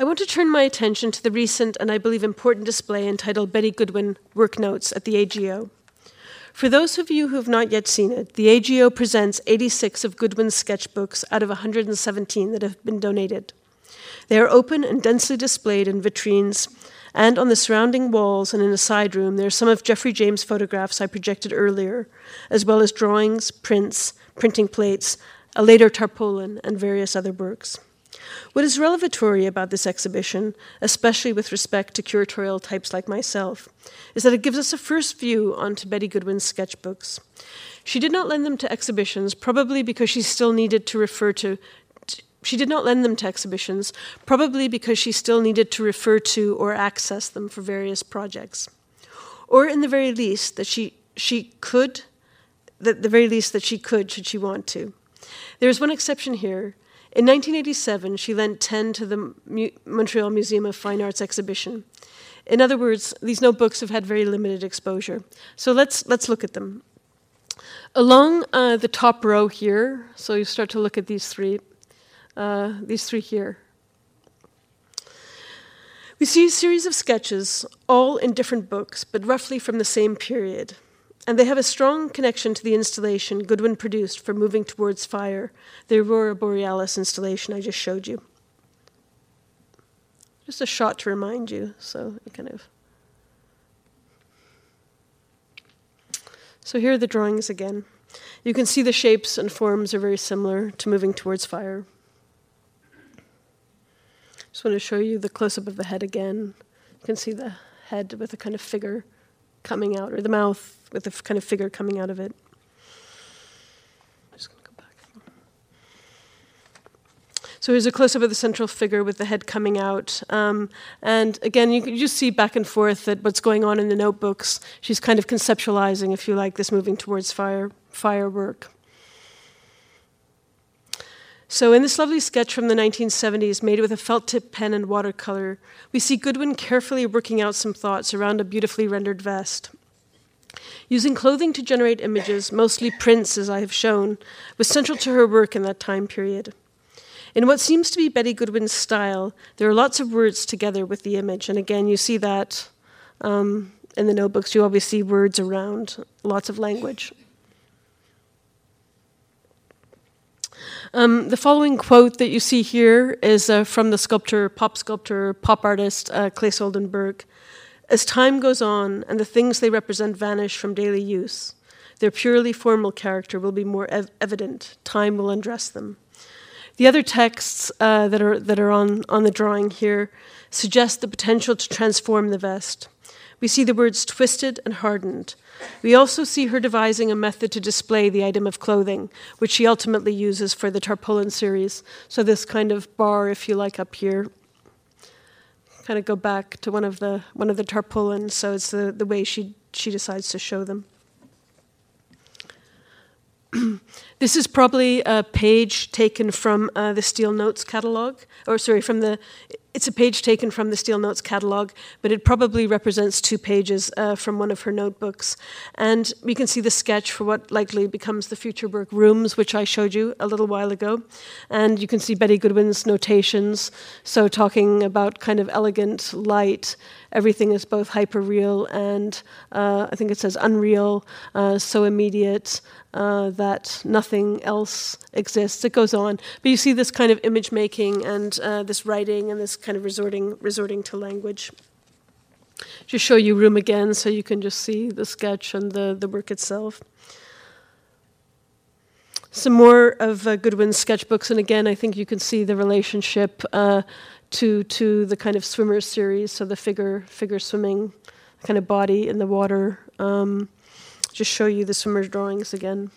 I want to turn my attention to the recent and I believe important display entitled Betty Goodwin Work Notes at the A G O. For those of you who have not yet seen it, the A G O presents eighty-six of Goodwin's sketchbooks out of one hundred seventeen that have been donated. They are open and densely displayed in vitrines, and on the surrounding walls and in a side room there are some of Geoffrey James' photographs I projected earlier, as well as drawings, prints, printing plates, a later tarpaulin, and various other works. What is revelatory about this exhibition, especially with respect to curatorial types like myself, is that it gives us a first view onto Betty Goodwin's sketchbooks. She did not lend them to exhibitions, probably because she still needed to refer to, t- she did not lend them to exhibitions, probably because she still needed to refer to or access them for various projects. Or in the very least that she, she could, that the very least that she could should she want to. There is one exception here. In nineteen eighty-seven, she lent ten to the Mu- Montreal Museum of Fine Arts exhibition. In other words, these notebooks have had very limited exposure. So let's let's look at them. Along uh, the top row here, so you start to look at these three, uh, these three here. We see a series of sketches, all in different books, but roughly from the same period. And they have a strong connection to the installation Goodwin produced for Moving Towards Fire, the Aurora Borealis installation I just showed you. Just a shot to remind you, so it kind of... So here are the drawings again. You can see the shapes and forms are very similar to Moving Towards Fire. Just want to show you the close-up of the head again. You can see the head with a kind of figure coming out, or the mouth with a f- kind of figure coming out of it. I'm just going to go back. So here's a close-up of the central figure with the head coming out. Um, and again, you can just see back and forth that what's going on in the notebooks. She's kind of conceptualizing, if you like, this moving towards fire, firework. So in this lovely sketch from the nineteen seventies, made with a felt-tip pen and watercolor, we see Goodwin carefully working out some thoughts around a beautifully rendered vest. Using clothing to generate images, mostly prints, as I have shown, was central to her work in that time period. In what seems to be Betty Goodwin's style, there are lots of words together with the image, and again, you see that um, in the notebooks. You always see words around, lots of language. Um, the following quote that you see here is uh, from the sculptor, pop sculptor, pop artist, uh, Claes Oldenburg. As time goes on and the things they represent vanish from daily use, their purely formal character will be more ev- evident. Time will undress them. The other texts uh, that are, that are on, on the drawing here suggest the potential to transform the vest. We see the words twisted and hardened. We also see her devising a method to display the item of clothing, which she ultimately uses for the tarpaulin series. So this kind of bar, if you like, up here, kind of go back to one of the one of the tarpaulins. So it's the, the way she she decides to show them. This is probably a page taken from uh, the Steele Notes catalog, or sorry, from the. It's a page taken from the Steele Notes catalog, but it probably represents two pages uh, from one of her notebooks. And we can see the sketch for what likely becomes the future work Rooms, which I showed you a little while ago. And you can see Betty Goodwin's notations, so talking about kind of elegant light. Everything is both hyperreal and, uh, I think it says unreal, uh, so immediate uh, that nothing else exists. It goes on. But you see this kind of image making and uh, this writing and this kind of resorting resorting to language. Just show you Room again so you can just see the sketch and the, the work itself. Some more of uh, Goodwin's sketchbooks, and again I think you can see the relationship uh, to to the kind of swimmer series, so the figure figure swimming, the kind of body in the water. Um, just show you the swimmer's drawings again.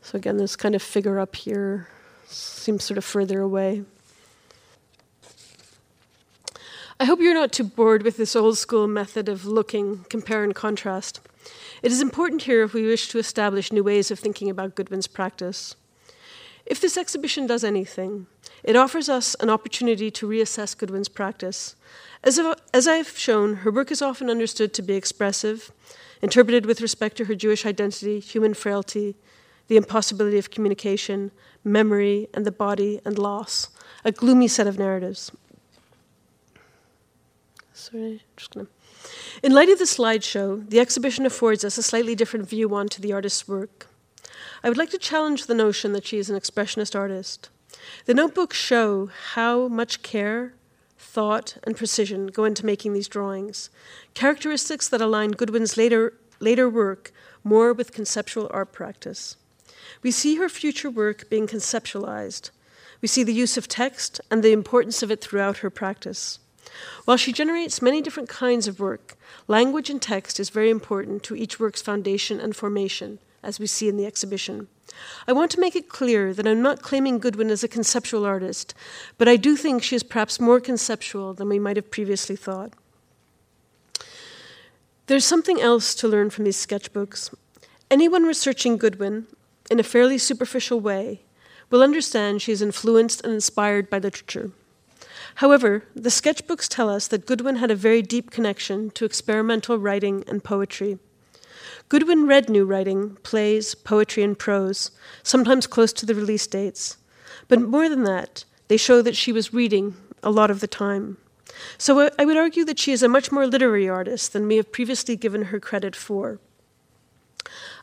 So again, this kind of figure up here seems sort of further away. I hope you're not too bored with this old school method of looking, compare and contrast. It is important here if we wish to establish new ways of thinking about Goodwin's practice. If this exhibition does anything, it offers us an opportunity to reassess Goodwin's practice. As, of, as I have shown, her work is often understood to be expressive, interpreted with respect to her Jewish identity, human frailty, the impossibility of communication, memory, and the body and loss, a gloomy set of narratives. Sorry, just gonna... In light of the slideshow, the exhibition affords us a slightly different view onto the artist's work. I would like to challenge the notion that she is an expressionist artist. The notebooks show how much care, thought, and precision go into making these drawings, characteristics that align Goodwin's later, later work more with conceptual art practice. We see her future work being conceptualized. We see the use of text and the importance of it throughout her practice. While she generates many different kinds of work, language and text is very important to each work's foundation and formation, as we see in the exhibition. I want to make it clear that I'm not claiming Goodwin as a conceptual artist, but I do think she is perhaps more conceptual than we might have previously thought. There's something else to learn from these sketchbooks. Anyone researching Goodwin, in a fairly superficial way, will understand she is influenced and inspired by literature. However, the sketchbooks tell us that Goodwin had a very deep connection to experimental writing and poetry. Goodwin read new writing, plays, poetry, and prose, sometimes close to the release dates. But more than that, they show that she was reading a lot of the time. So I would argue that she is a much more literary artist than we have previously given her credit for.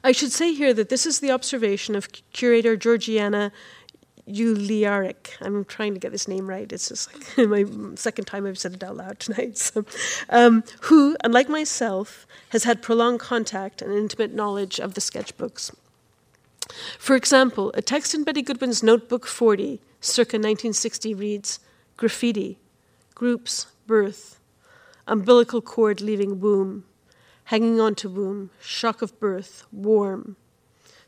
I should say here that this is the observation of curator Georgiana Uliaric. I'm trying to get this name right. It's just like my second time I've said it out loud tonight. So, um, who, unlike myself, has had prolonged contact and intimate knowledge of the sketchbooks. For example, a text in Betty Goodwin's Notebook forty, circa nineteen sixty, reads, graffiti, groups, birth, umbilical cord leaving womb, hanging on to womb, shock of birth, warm,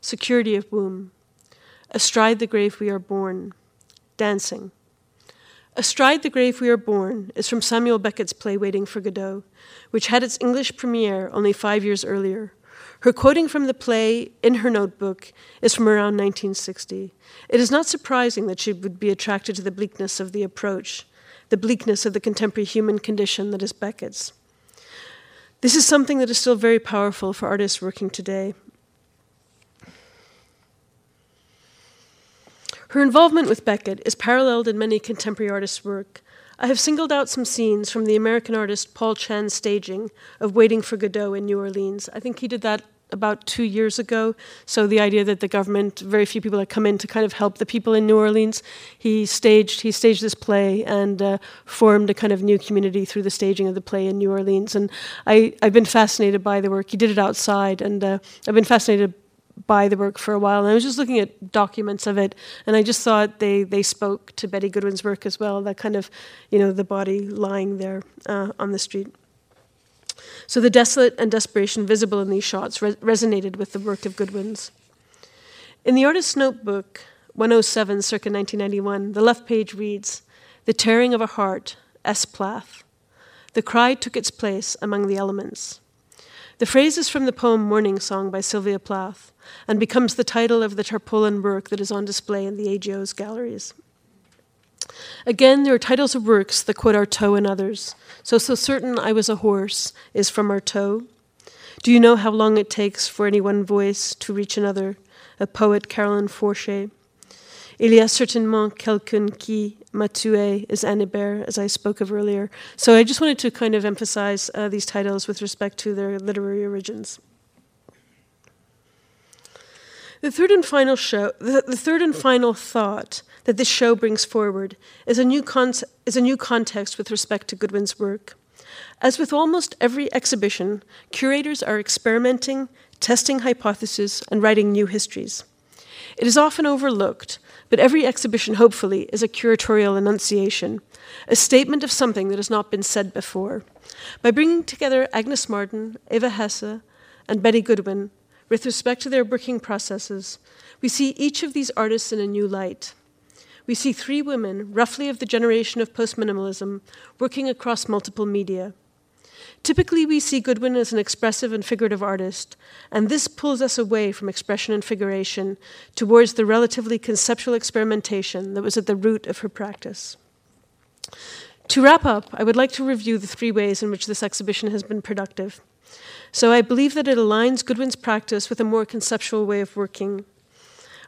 security of womb, astride the grave we are born, dancing. Astride the grave we are born is from Samuel Beckett's play Waiting for Godot, which had its English premiere only five years earlier. Her quoting from the play in her notebook is from around nineteen sixty. It is not surprising that she would be attracted to the bleakness of the approach, the bleakness of the contemporary human condition that is Beckett's. This is something that is still very powerful for artists working today. Her involvement with Beckett is paralleled in many contemporary artists' work. I have singled out some scenes from the American artist Paul Celan's staging of Waiting for Godot in New Orleans. I think he did that about two years ago, so the idea that the government, very few people had come in to kind of help the people in New Orleans, he staged, he staged this play and uh, formed a kind of new community through the staging of the play in New Orleans. And I, I've been fascinated by the work. He did it outside, and uh, I've been fascinated by the work for a while, and I was just looking at documents of it, and I just thought they they spoke to Betty Goodwin's work as well, that kind of, you know, the body lying there uh, on the street. So the desolate and desperation visible in these shots re resonated with the work of Goodwin's. In the artist's notebook, one oh seven, circa nineteen ninety-one, the left page reads, the tearing of a heart, S. Plath. The cry took its place among the elements. The phrase is from the poem Morning Song by Sylvia Plath and becomes the title of the tarpaulin work that is on display in the A G O's galleries. Again, there are titles of works that quote Artaud and others. So, so certain I was a horse is from Artaud. Do you know how long it takes for any one voice to reach another? A poet, Caroline Forchet. Il y a certainement quelqu'un qui m'a tué is Annibert, as I spoke of earlier. So I just wanted to kind of emphasize uh, these titles with respect to their literary origins. The third and final show, the, the third and final thought that this show brings forward is a new concept, is a new context with respect to Goodwin's work. As with almost every exhibition, curators are experimenting, testing hypotheses, and writing new histories. It is often overlooked, but every exhibition, hopefully, is a curatorial enunciation, a statement of something that has not been said before. By bringing together Agnes Martin, Eva Hesse, and Betty Goodwin, with respect to their working processes, we see each of these artists in a new light. We see three women, roughly of the generation of postminimalism, working across multiple media. Typically, we see Goodwin as an expressive and figurative artist, and this pulls us away from expression and figuration towards the relatively conceptual experimentation that was at the root of her practice. To wrap up, I would like to review the three ways in which this exhibition has been productive. So I believe that it aligns Goodwin's practice with a more conceptual way of working.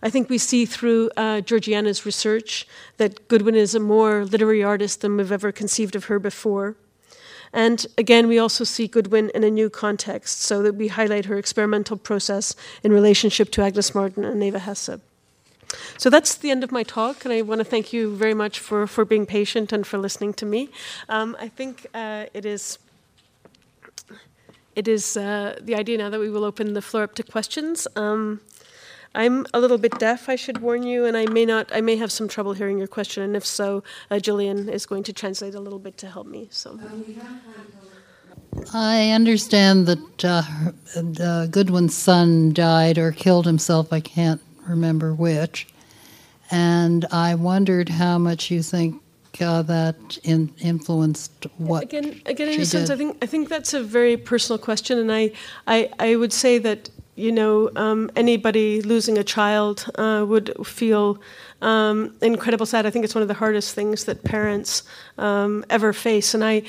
I think we see through uh, Georgiana's research that Goodwin is a more literary artist than we've ever conceived of her before. And again, we also see Goodwin in a new context, so that we highlight her experimental process in relationship to Agnes Martin and Eva Hesse. So that's the end of my talk, and I want to thank you very much for, for being patient and for listening to me. Um, I think uh, it is, it is uh, the idea now that we will open the floor up to questions. Um, I'm a little bit deaf, I should warn you, and I may not, I may have some trouble hearing your question, and if so, uh, Gillian is going to translate a little bit to help me. So, I understand that uh, uh, Goodwin's son died or killed himself, I can't remember which, and I wondered how much you think Uh, that in influenced what again, again in a sense, I think I think that's a very personal question, and I I, I would say that you know um, anybody losing a child uh, would feel um, incredible sad. I think it's one of the hardest things that parents um, ever face, and I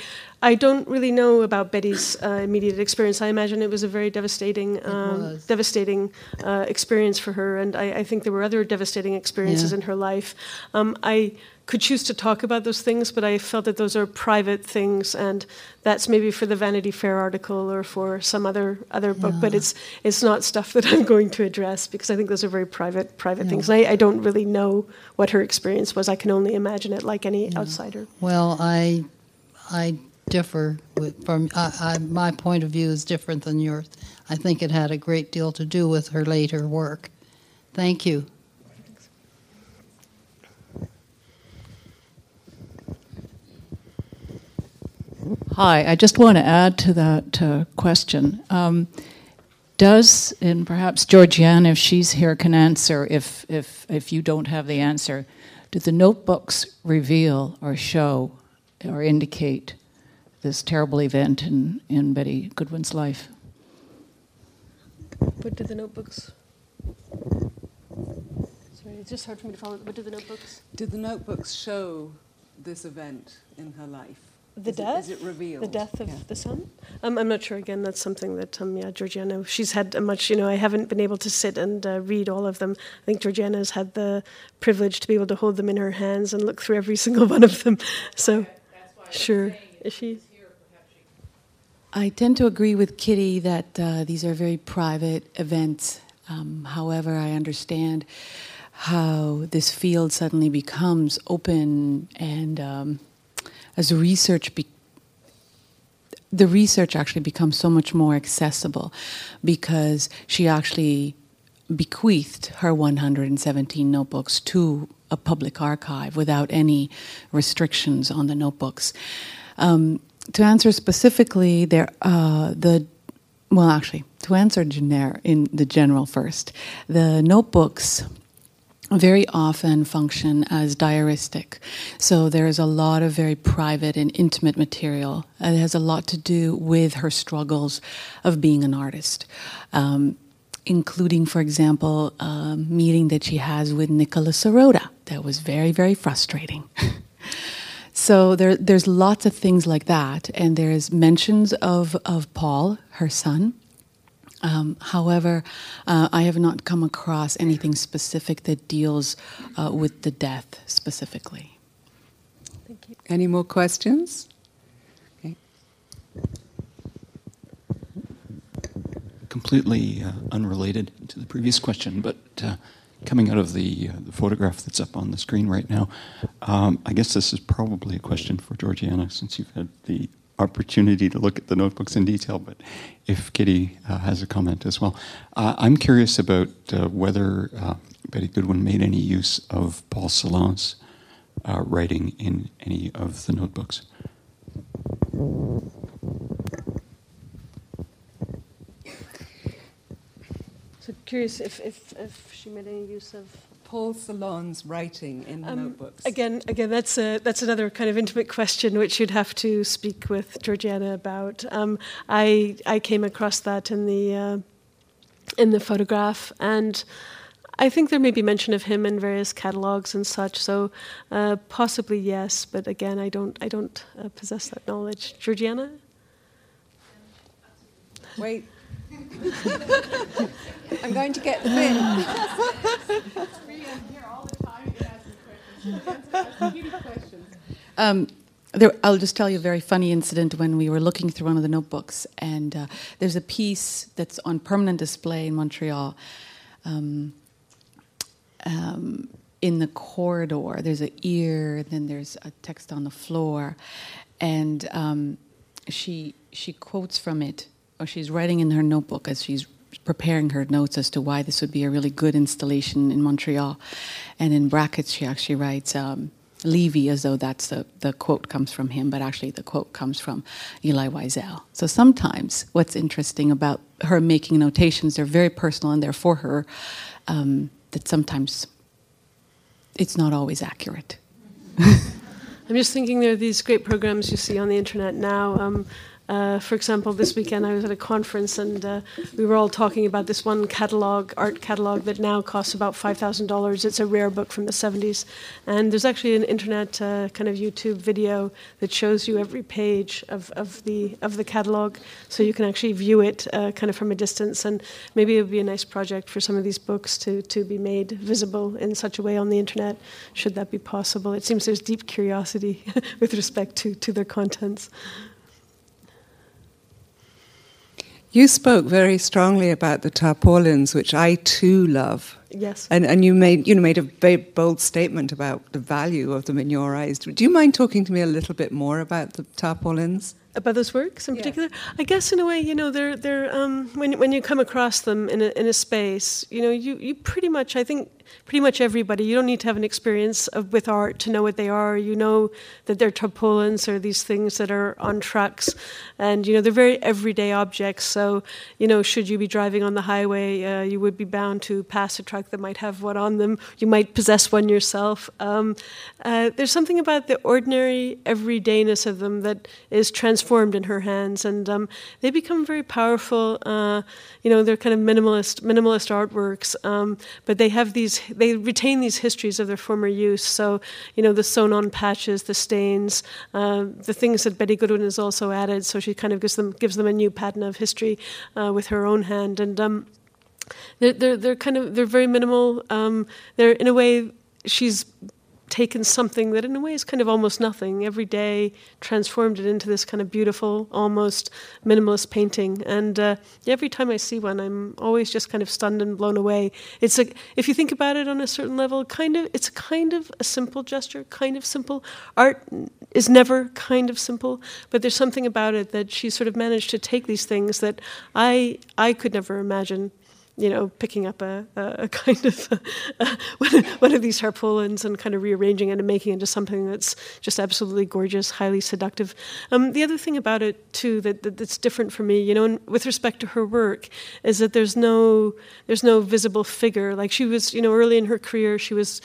I don't really know about Betty's uh, immediate experience. I imagine it was a very devastating um, devastating uh, experience for her, and I, I think there were other devastating experiences yeah. in her life. Um, I. could choose to talk about those things, but I felt that those are private things, and that's maybe for the Vanity Fair article or for some other other yeah. book. But it's it's not stuff that I'm going to address because I think those are very private private yeah. things. And I, I don't really know what her experience was. I can only imagine it, like any yeah. outsider. Well, I I differ with, from I, I, my point of view is different than yours. I think it had a great deal to do with her later work. Thank you. Hi, I just want to add to that uh, question. Um, does, and perhaps Georgiana, if she's here, can answer if, if, if you don't have the answer, do the notebooks reveal or show or indicate this terrible event in, in Betty Goodwin's life? What do the notebooks... Sorry, it's just hard for me to follow. What do the notebooks... Do the notebooks show this event in her life? The is death, it, is it the death of yeah. the son. Um, I'm not sure. Again, that's something that um, yeah, Georgiana. She's had a much. You know, I haven't been able to sit and uh, read all of them. I think Georgiana has had the privilege to be able to hold them in her hands and look through every single one of them. So, okay. That's why sure, is she? I tend to agree with Kitty that uh, these are very private events. Um, however, I understand how this field suddenly becomes open and. Um, As research, be- the research actually becomes so much more accessible because she actually bequeathed her one hundred seventeen notebooks to a public archive without any restrictions on the notebooks. Um, to answer specifically, there uh, the well, actually, to answer gener- in the general first, the notebooks very often function as diaristic. So there is a lot of very private and intimate material. It has a lot to do with her struggles of being an artist, um, including, for example, a meeting that she has with Nicola Sirota that was very, very frustrating. So there, there's lots of things like that, and there's mentions of, of Paul, her son. Um, however, uh, I have not come across anything specific that deals uh, with the death specifically. Thank you. Any more questions? Okay. Completely uh, unrelated to the previous question, but uh, coming out of the, uh, the photograph that's up on the screen right now, um, I guess this is probably a question for Georgiana since you've had the opportunity to look at the notebooks in detail, but if Kitty uh, has a comment as well. Uh, I'm curious about uh, whether uh, Betty Goodwin made any use of Paul Celan's uh, writing in any of the notebooks. So curious if, if, if she made any use of Paul Celan's writing in the um, notebooks. Again, again, that's a that's another kind of intimate question which you'd have to speak with Georgiana about. Um, I I came across that in the uh, in the photograph, and I think there may be mention of him in various catalogues and such. So uh, possibly yes, but again, I don't I don't uh, possess that knowledge. Georgiana? Wait. I'm going to get the bin. Um, there, I'll just tell you a very funny incident when we were looking through one of the notebooks, and uh, there's a piece that's on permanent display in Montreal. Um, um, in the corridor, there's an ear, then there's a text on the floor, and um, she she quotes from it, or she's writing in her notebook as she's preparing her notes as to why this would be a really good installation in Montreal. And in brackets, she actually writes um, Levy, as though that's the, the quote comes from him, but actually the quote comes from Elie Wiesel. So sometimes what's interesting about her making notations, they're very personal and they're for her, um, that sometimes it's not always accurate. I'm just thinking there are these great programs you see on the internet now. Um, Uh, for example, this weekend I was at a conference and uh, we were all talking about this one catalog, art catalog, that now costs about five thousand dollars. It's a rare book from the seventies. And there's actually an internet uh, kind of YouTube video that shows you every page of, of the of the catalog, so you can actually view it uh, kind of from a distance. And maybe it would be a nice project for some of these books to, to be made visible in such a way on the internet, should that be possible. It seems there's deep curiosity with respect to, to their contents. You spoke very strongly about the tarpaulins, which I too love. Yes. And and you made you made a very bold statement about the value of them in your eyes. Do you mind talking to me a little bit more about the tarpaulins? About those works in particular? Yeah. I guess in a way, you know, they're they're um, when when you come across them in a in a space, you know, you, you pretty much I think pretty much everybody, you don't need to have an experience of, with art to know what they are. You know that they're tarpaulins or these things that are on trucks, and you know they're very everyday objects. So you know, should you be driving on the highway, uh, you would be bound to pass a truck that might have one on them. You might possess one yourself. Um, uh, there's something about the ordinary everydayness of them that is transformed. Formed in her hands, and um, they become very powerful. Uh, you know, they're kind of minimalist, minimalist artworks, um, but they have these. They retain these histories of their former use. So, you know, the sewn-on patches, the stains, uh, the things that Betty Goodwin has also added. So she kind of gives them gives them a new patina of history uh, with her own hand, and um, they're, they're they're kind of they're very minimal. Um, they're in a way she's taken something that in a way is kind of almost nothing every day, transformed it into this kind of beautiful, almost minimalist painting. And uh, every time I see one, I'm always just kind of stunned and blown away. It's a, if you think about it on a certain level, kind of it's kind of a simple gesture, kind of simple. Art is never kind of simple, but there's something about it that she sort of managed to take these things that I I could never imagine. You know, picking up a, a kind of a, a, one of these tarpaulins and kind of rearranging it and making it into something that's just absolutely gorgeous, highly seductive. Um, the other thing about it, too, that, that that's different for me, you know, and with respect to her work, is that there's no there's no visible figure. Like she was, you know, early in her career, she was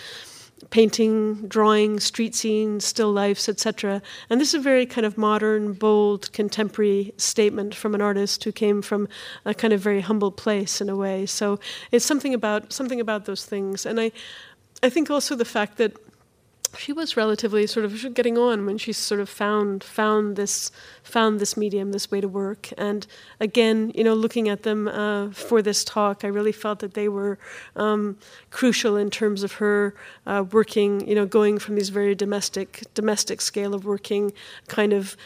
painting, drawing, street scenes, still lifes, et cetera. And this is a very kind of modern, bold, contemporary statement from an artist who came from a kind of very humble place in a way. So it's something about something about those things. And I, I think also the fact that she was relatively sort of getting on when she sort of found found this found this medium, this way to work. And again, you know, looking at them uh, for this talk, I really felt that they were um, crucial in terms of her uh, working. You know, going from these very domestic domestic scale of working, kind of.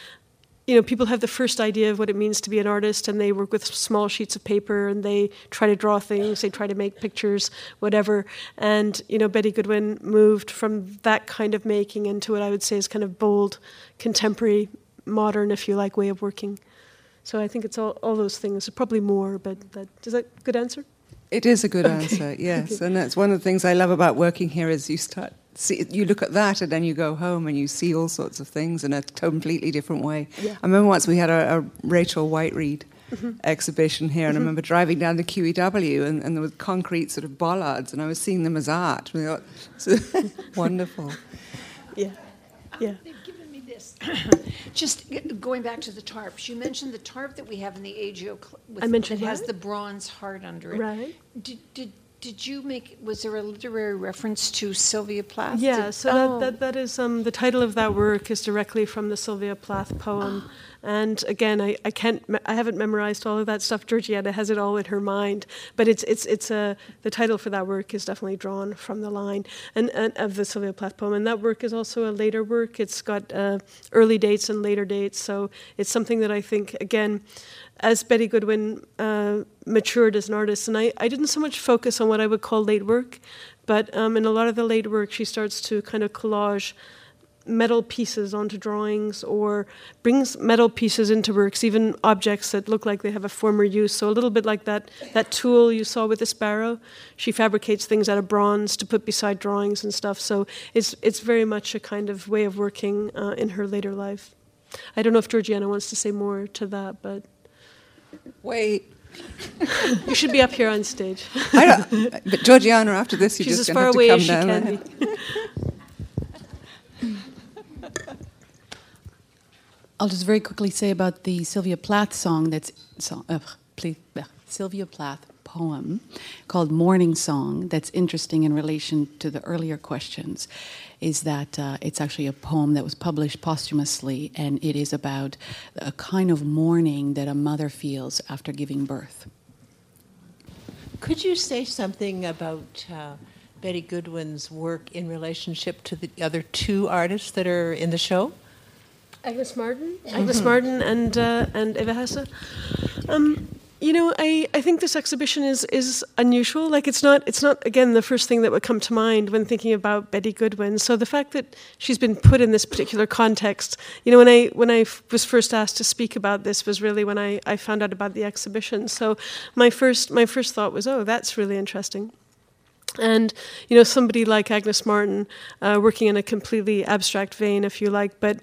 You know, people have the first idea of what it means to be an artist, and they work with small sheets of paper, and they try to draw things, they try to make pictures, whatever. And, you know, Betty Goodwin moved from that kind of making into what I would say is kind of bold, contemporary, modern, if you like, way of working. So I think it's all, all those things, probably more, but that, is that a good answer? It is a good okay. answer, yes. And that's one of the things I love about working here is you start... See, you look at that and then you go home and you see all sorts of things in a completely different way. Yeah. I remember once we had a, a Rachel Whiteread mm-hmm. exhibition here, and mm-hmm. I remember driving down the Q E W and, and there were concrete sort of bollards, and I was seeing them as art. We thought, wonderful. Yeah, yeah. Um, they've given me this. Just going back to the tarps, you mentioned the tarp that we have in the A G O. Cl- with, I mentioned that has the bronze heart under it. Right. Did, did Did you make, was there a literary reference to Sylvia Plath? Yeah, Did, so oh. that, that, that is, um, the title of that work is directly from the Sylvia Plath poem. And again, I, I can't, I haven't memorized all of that stuff. Georgiana has it all in her mind. But it's, it's, it's a, the title for that work is definitely drawn from the line and, and of the Sylvia Plath poem. And that work is also a later work. It's got uh, early dates and later dates. So it's something that I think, again, as Betty Goodwin uh, matured as an artist, and I, I didn't so much focus on what I would call late work, but um, in a lot of the late work, she starts to kind of collage metal pieces onto drawings or brings metal pieces into works, even objects that look like they have a former use. So a little bit like that, that tool you saw with the sparrow, she fabricates things out of bronze to put beside drawings and stuff. So it's, it's very much a kind of way of working uh, in her later life. I don't know if Georgiana wants to say more to that, but... Wait. You should be up here on stage. I don't, but Georgiana, after this, you She's just as far have away to come as she down. Can be. I'll just very quickly say about the Sylvia Plath song that's song, uh, please, uh, Sylvia Plath poem called "Morning Song." That's interesting in relation to the earlier questions. Is that uh, it's actually a poem that was published posthumously, and it is about a kind of mourning that a mother feels after giving birth. Could you say something about uh, Betty Goodwin's work in relationship to the other two artists that are in the show? Agnes Martin, mm-hmm. Agnes Martin, and uh, and Eva Hesse. Um, You know, I, I think this exhibition is, is unusual. Like, it's not, it's not, again, the first thing that would come to mind when thinking about Betty Goodwin. So the fact that she's been put in this particular context, you know, when I when I f- was first asked to speak about this was really when I, I found out about the exhibition. So my first my first thought was, oh, that's really interesting. And, you know, somebody like Agnes Martin, uh, working in a completely abstract vein, if you like, but...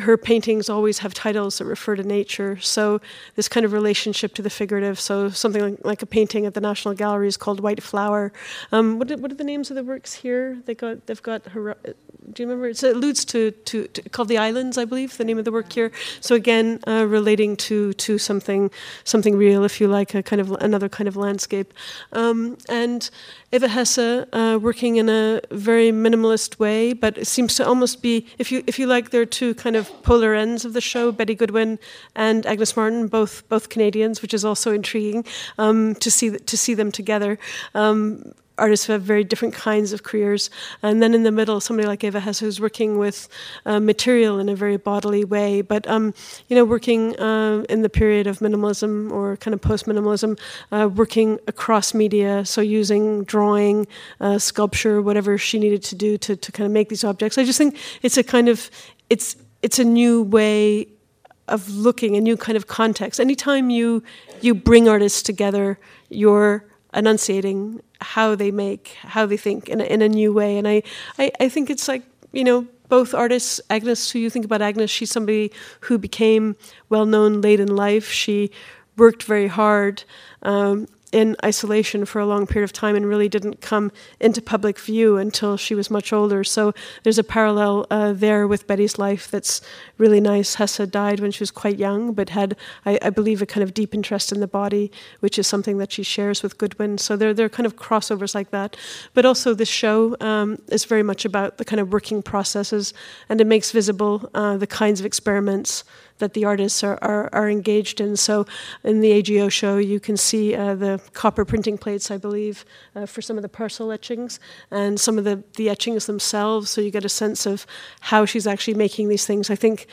her paintings always have titles that refer to nature, so this kind of relationship to the figurative, so something like, like a painting at the National Gallery is called White Flower. Um, what, what are the names of the works here? They got, they've got, do you remember? It alludes to, to, to, called The Islands, I believe, the name of the work here. So again, uh, relating to to something something real, if you like, a kind of another kind of landscape. Um, and Eva Hesse, uh, working in a very minimalist way, but it seems to almost be, if you if you like, there are two kind of polar ends of the show, Betty Goodwin and Agnes Martin, both both Canadians, which is also intriguing um, to see th- to see them together. Um, artists who have very different kinds of careers. And then in the middle, somebody like Eva Hesse, who's working with uh, material in a very bodily way, but, um, you know, working uh, in the period of minimalism or kind of post-minimalism, uh, working across media, so using drawing, uh, sculpture, whatever she needed to do to, to kind of make these objects. I just think it's a kind of, it's it's a new way of looking, a new kind of context. Anytime you you bring artists together, you're enunciating how they make, how they think in a, in a new way. And I, I, I think it's like, you know, both artists, Agnes, who you think about Agnes, she's somebody who became well-known late in life. She worked very hard um, in isolation for a long period of time and really didn't come into public view until she was much older. So there's a parallel uh, there with Betty's life that's really nice. Hesse died when she was quite young, but had, I, I believe, a kind of deep interest in the body, which is something that she shares with Goodwin. So there, there are kind of crossovers like that. But also this show um, is very much about the kind of working processes, and it makes visible uh, the kinds of experiments that the artists are, are, are engaged in. So in the A G O show, you can see uh, the copper printing plates, I believe, uh, for some of the parcel etchings and some of the, the etchings themselves. So you get a sense of how she's actually making these things. I think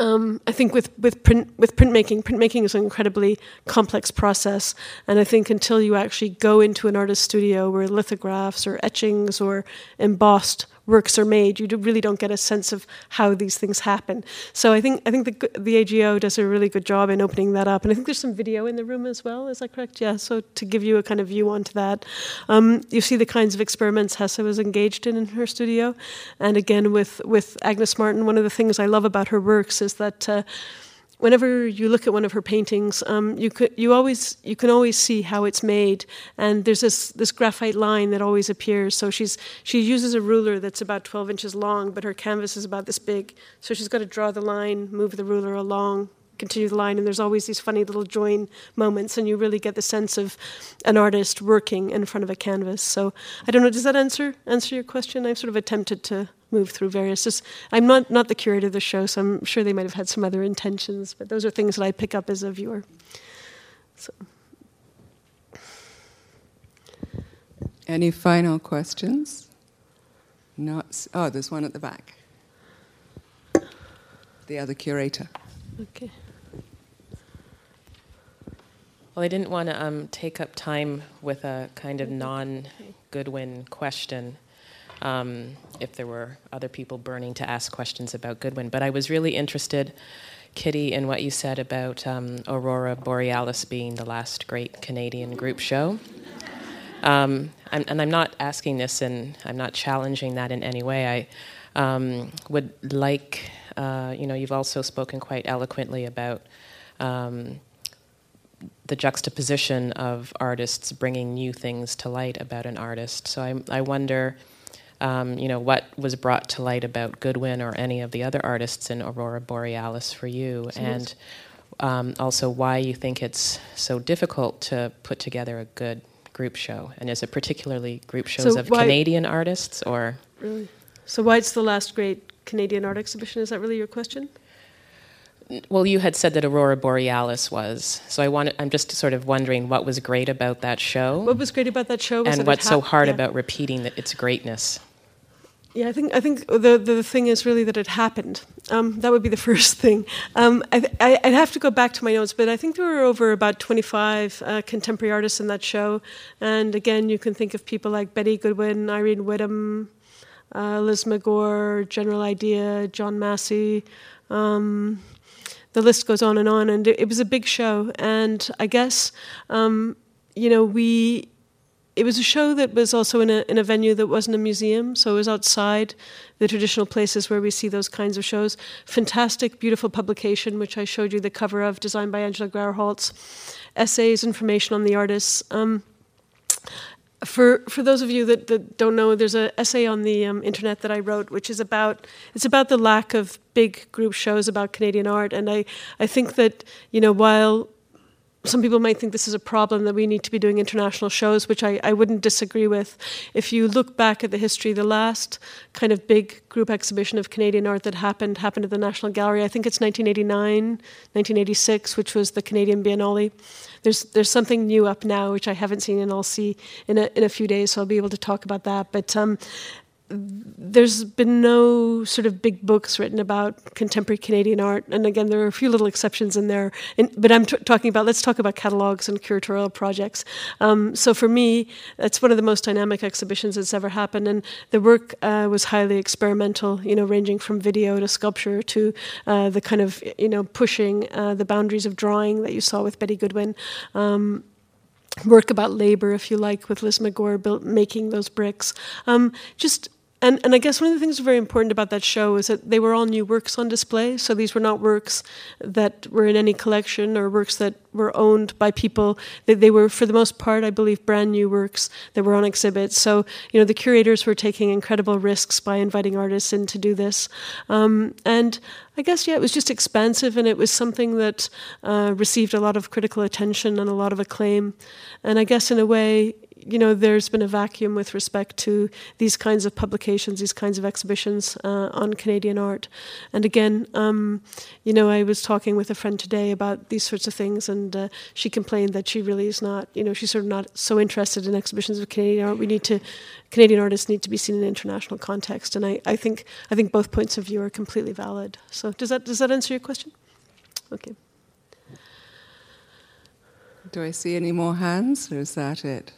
um, I think with, with, print, with printmaking, printmaking is an incredibly complex process. And I think until you actually go into an artist's studio where lithographs or etchings or embossed works are made, you really don't get a sense of how these things happen. So I think I think the the A G O does a really good job in opening that up. And I think there's some video in the room as well, is that correct? Yeah, so to give you a kind of view onto that. Um, you see the kinds of experiments Hesse was engaged in in her studio. And again, with, with Agnes Martin, one of the things I love about her works is that uh, whenever you look at one of her paintings, um, you could, you always, you can always see how it's made, and there's this this graphite line that always appears. So she's she uses a ruler that's about twelve inches long, but her canvas is about this big. So she's got to draw the line, move the ruler along continue the line, and there's always these funny little join moments, and you really get the sense of an artist working in front of a canvas. So I don't know, does that answer answer your question? I've sort of attempted to move through various. Just, I'm not, not the curator of the show, so I'm sure they might have had some other intentions, but those are things that I pick up as a viewer. So. Any final questions? Not, oh, there's one at the back. The other curator. Okay. Well, I didn't want to um, take up time with a kind of non-Goodwin question, um, if there were other people burning to ask questions about Goodwin. But I was really interested, Kitty, in what you said about um, Aurora Borealis being the last great Canadian group show. Um, I'm, and I'm not asking this, and I'm not challenging that in any way. I um, would like... Uh, you know, you've also spoken quite eloquently about um, the juxtaposition of artists bringing new things to light about an artist. So I, I wonder, um, you know, what was brought to light about Goodwin or any of the other artists in Aurora Borealis for you, mm-hmm. and um, also why you think it's so difficult to put together a good group show, and is it particularly group shows so of Canadian artists or? Really? So why it's the last great Canadian art exhibition, is that really your question? Well, you had said that Aurora Borealis was. So I wanted, I'm just sort of wondering what was great about that show. What was great about that show? Was and what's ha- so hard yeah. about repeating the, its greatness? Yeah, I think I think the the thing is really that it happened. Um, that would be the first thing. Um, I th- I'd have to go back to my notes, but I think there were over about twenty-five uh, contemporary artists in that show. And again, you can think of people like Betty Goodwin, Irene Whittam, Uh, Liz Magor, General Idea, John Massey. Um, the list goes on and on. And it, it was a big show. And I guess, um, you know, we... It was a show that was also in a in a venue that wasn't a museum, so it was outside the traditional places where we see those kinds of shows. Fantastic, beautiful publication, which I showed you the cover of, designed by Angela Grauer-Holtz. Essays, information on the artists. Um For for those of you that, that don't know, there's an essay on the um, internet that I wrote, which is about it's about the lack of big group shows about Canadian art, and I, I think that, you know, while some people might think this is a problem, that we need to be doing international shows, which I, I wouldn't disagree with. If you look back at the history, the last kind of big group exhibition of Canadian art that happened, happened at the National Gallery. I think it's nineteen eighty-nine, nineteen eighty-six, which was the Canadian Biennale. There's there's something new up now, which I haven't seen, and I'll see in a, in a few days, so I'll be able to talk about that. But um, there's been no sort of big books written about contemporary Canadian art, and again, there are a few little exceptions in there, and, but I'm t- talking about, let's talk about catalogues and curatorial projects. Um, so for me, it's one of the most dynamic exhibitions that's ever happened, and the work uh, was highly experimental, you know, ranging from video to sculpture to uh, the kind of, you know, pushing uh, the boundaries of drawing that you saw with Betty Goodwin. Um, work about labor, if you like, with Liz Magor built, making those bricks. Um, just... And, and I guess one of the things that was very important about that show is that they were all new works on display. So these were not works that were in any collection or works that were owned by people. They, they were, for the most part, I believe, brand new works that were on exhibit. So, you know, the curators were taking incredible risks by inviting artists in to do this. Um, and I guess, yeah, it was just expansive, and it was something that uh, received a lot of critical attention and a lot of acclaim. And I guess in a way... You know, there's been a vacuum with respect to these kinds of publications, these kinds of exhibitions uh, on Canadian art. And again, um, you know, I was talking with a friend today about these sorts of things, and uh, she complained that she really is not, you know, she's sort of not so interested in exhibitions of Canadian art. We need to, Canadian artists need to be seen in an international context. And I, I think I think both points of view are completely valid. So does that does that answer your question? Okay. Do I see any more hands, or is that it?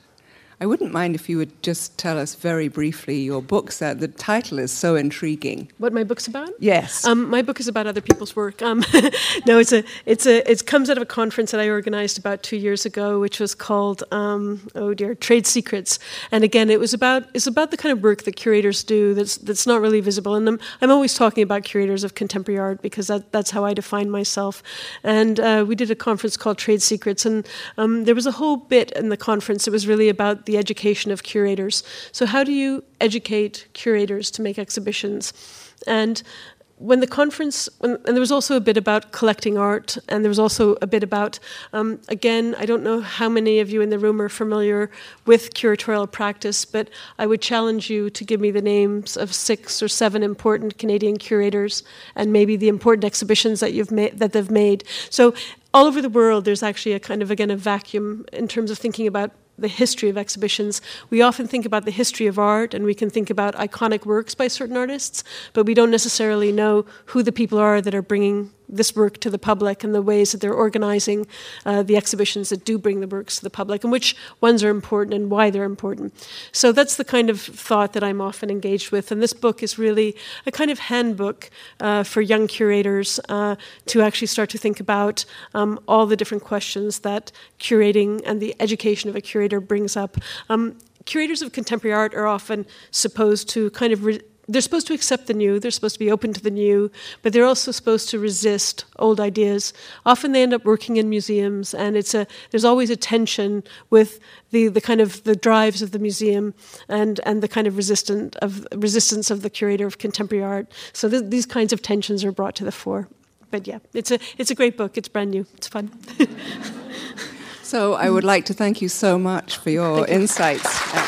I wouldn't mind if you would just tell us very briefly your books. That the title is so intriguing. What my book's about? Yes. Um, my book is about other people's work. Um, no, it's a, it's a, it comes out of a conference that I organized about two years ago, which was called, um, oh dear, Trade Secrets. And again, it was about, it's about the kind of work that curators do that's that's not really visible. And I'm, I'm always talking about curators of contemporary art because that, that's how I define myself. And uh, we did a conference called Trade Secrets, and um, there was a whole bit in the conference. It was really about the education of curators. So how do you educate curators to make exhibitions? And when the conference, when, and there was also a bit about collecting art, and there was also a bit about, um, again, I don't know how many of you in the room are familiar with curatorial practice, but I would challenge you to give me the names of six or seven important Canadian curators and maybe the important exhibitions that you've made, that they've made. So all over the world, there's actually a kind of, again, a vacuum in terms of thinking about the history of exhibitions. We often think about the history of art, and we can think about iconic works by certain artists, but we don't necessarily know who the people are that are bringing this work to the public and the ways that they're organizing uh, the exhibitions that do bring the works to the public, and which ones are important and why they're important. So that's the kind of thought that I'm often engaged with, and this book is really a kind of handbook uh, for young curators uh, to actually start to think about um, all the different questions that curating and the education of a curator brings up. Um, curators of contemporary art are often supposed to kind of re- They're supposed to accept the new, they're supposed to be open to the new, but they're also supposed to resist old ideas. Often they end up working in museums, and it's a there's always a tension with the, the kind of the drives of the museum and, and the kind of resistant of resistance of the curator of contemporary art. So th- these kinds of tensions are brought to the fore. But yeah, it's a it's a great book, it's brand new, it's fun. So I would like to thank you so much for your you. insights. Uh,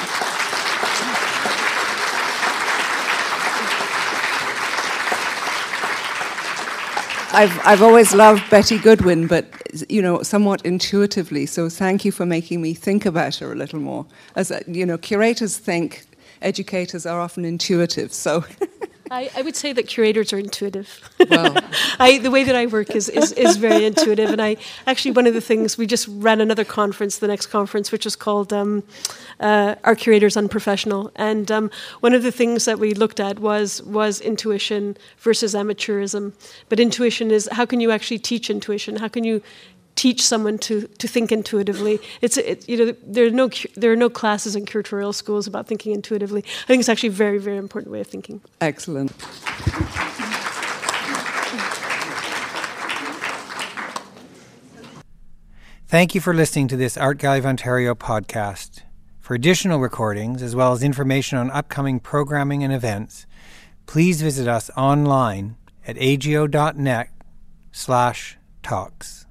I've I've always loved Betty Goodwin, but, you know, somewhat intuitively. So thank you for making me think about her a little more. As you know, curators think, educators are often intuitive. So, I, I would say that curators are intuitive. Well, I, the way that I work is, is is very intuitive. And I actually one of the things we just ran another conference, the next conference, which is called um, uh, "Are Curators Unprofessional?" And um, one of the things that we looked at was was intuition versus amateurism. But intuition is how can you actually teach intuition? How can you teach someone to, to think intuitively? It's it, you know there are no there are no classes in curatorial schools about thinking intuitively. I think it's actually a very, very important way of thinking. Excellent. Thank you for listening to this Art Gallery of Ontario podcast. For additional recordings as well as information on upcoming programming and events, please visit us online at agio dot net slash talks.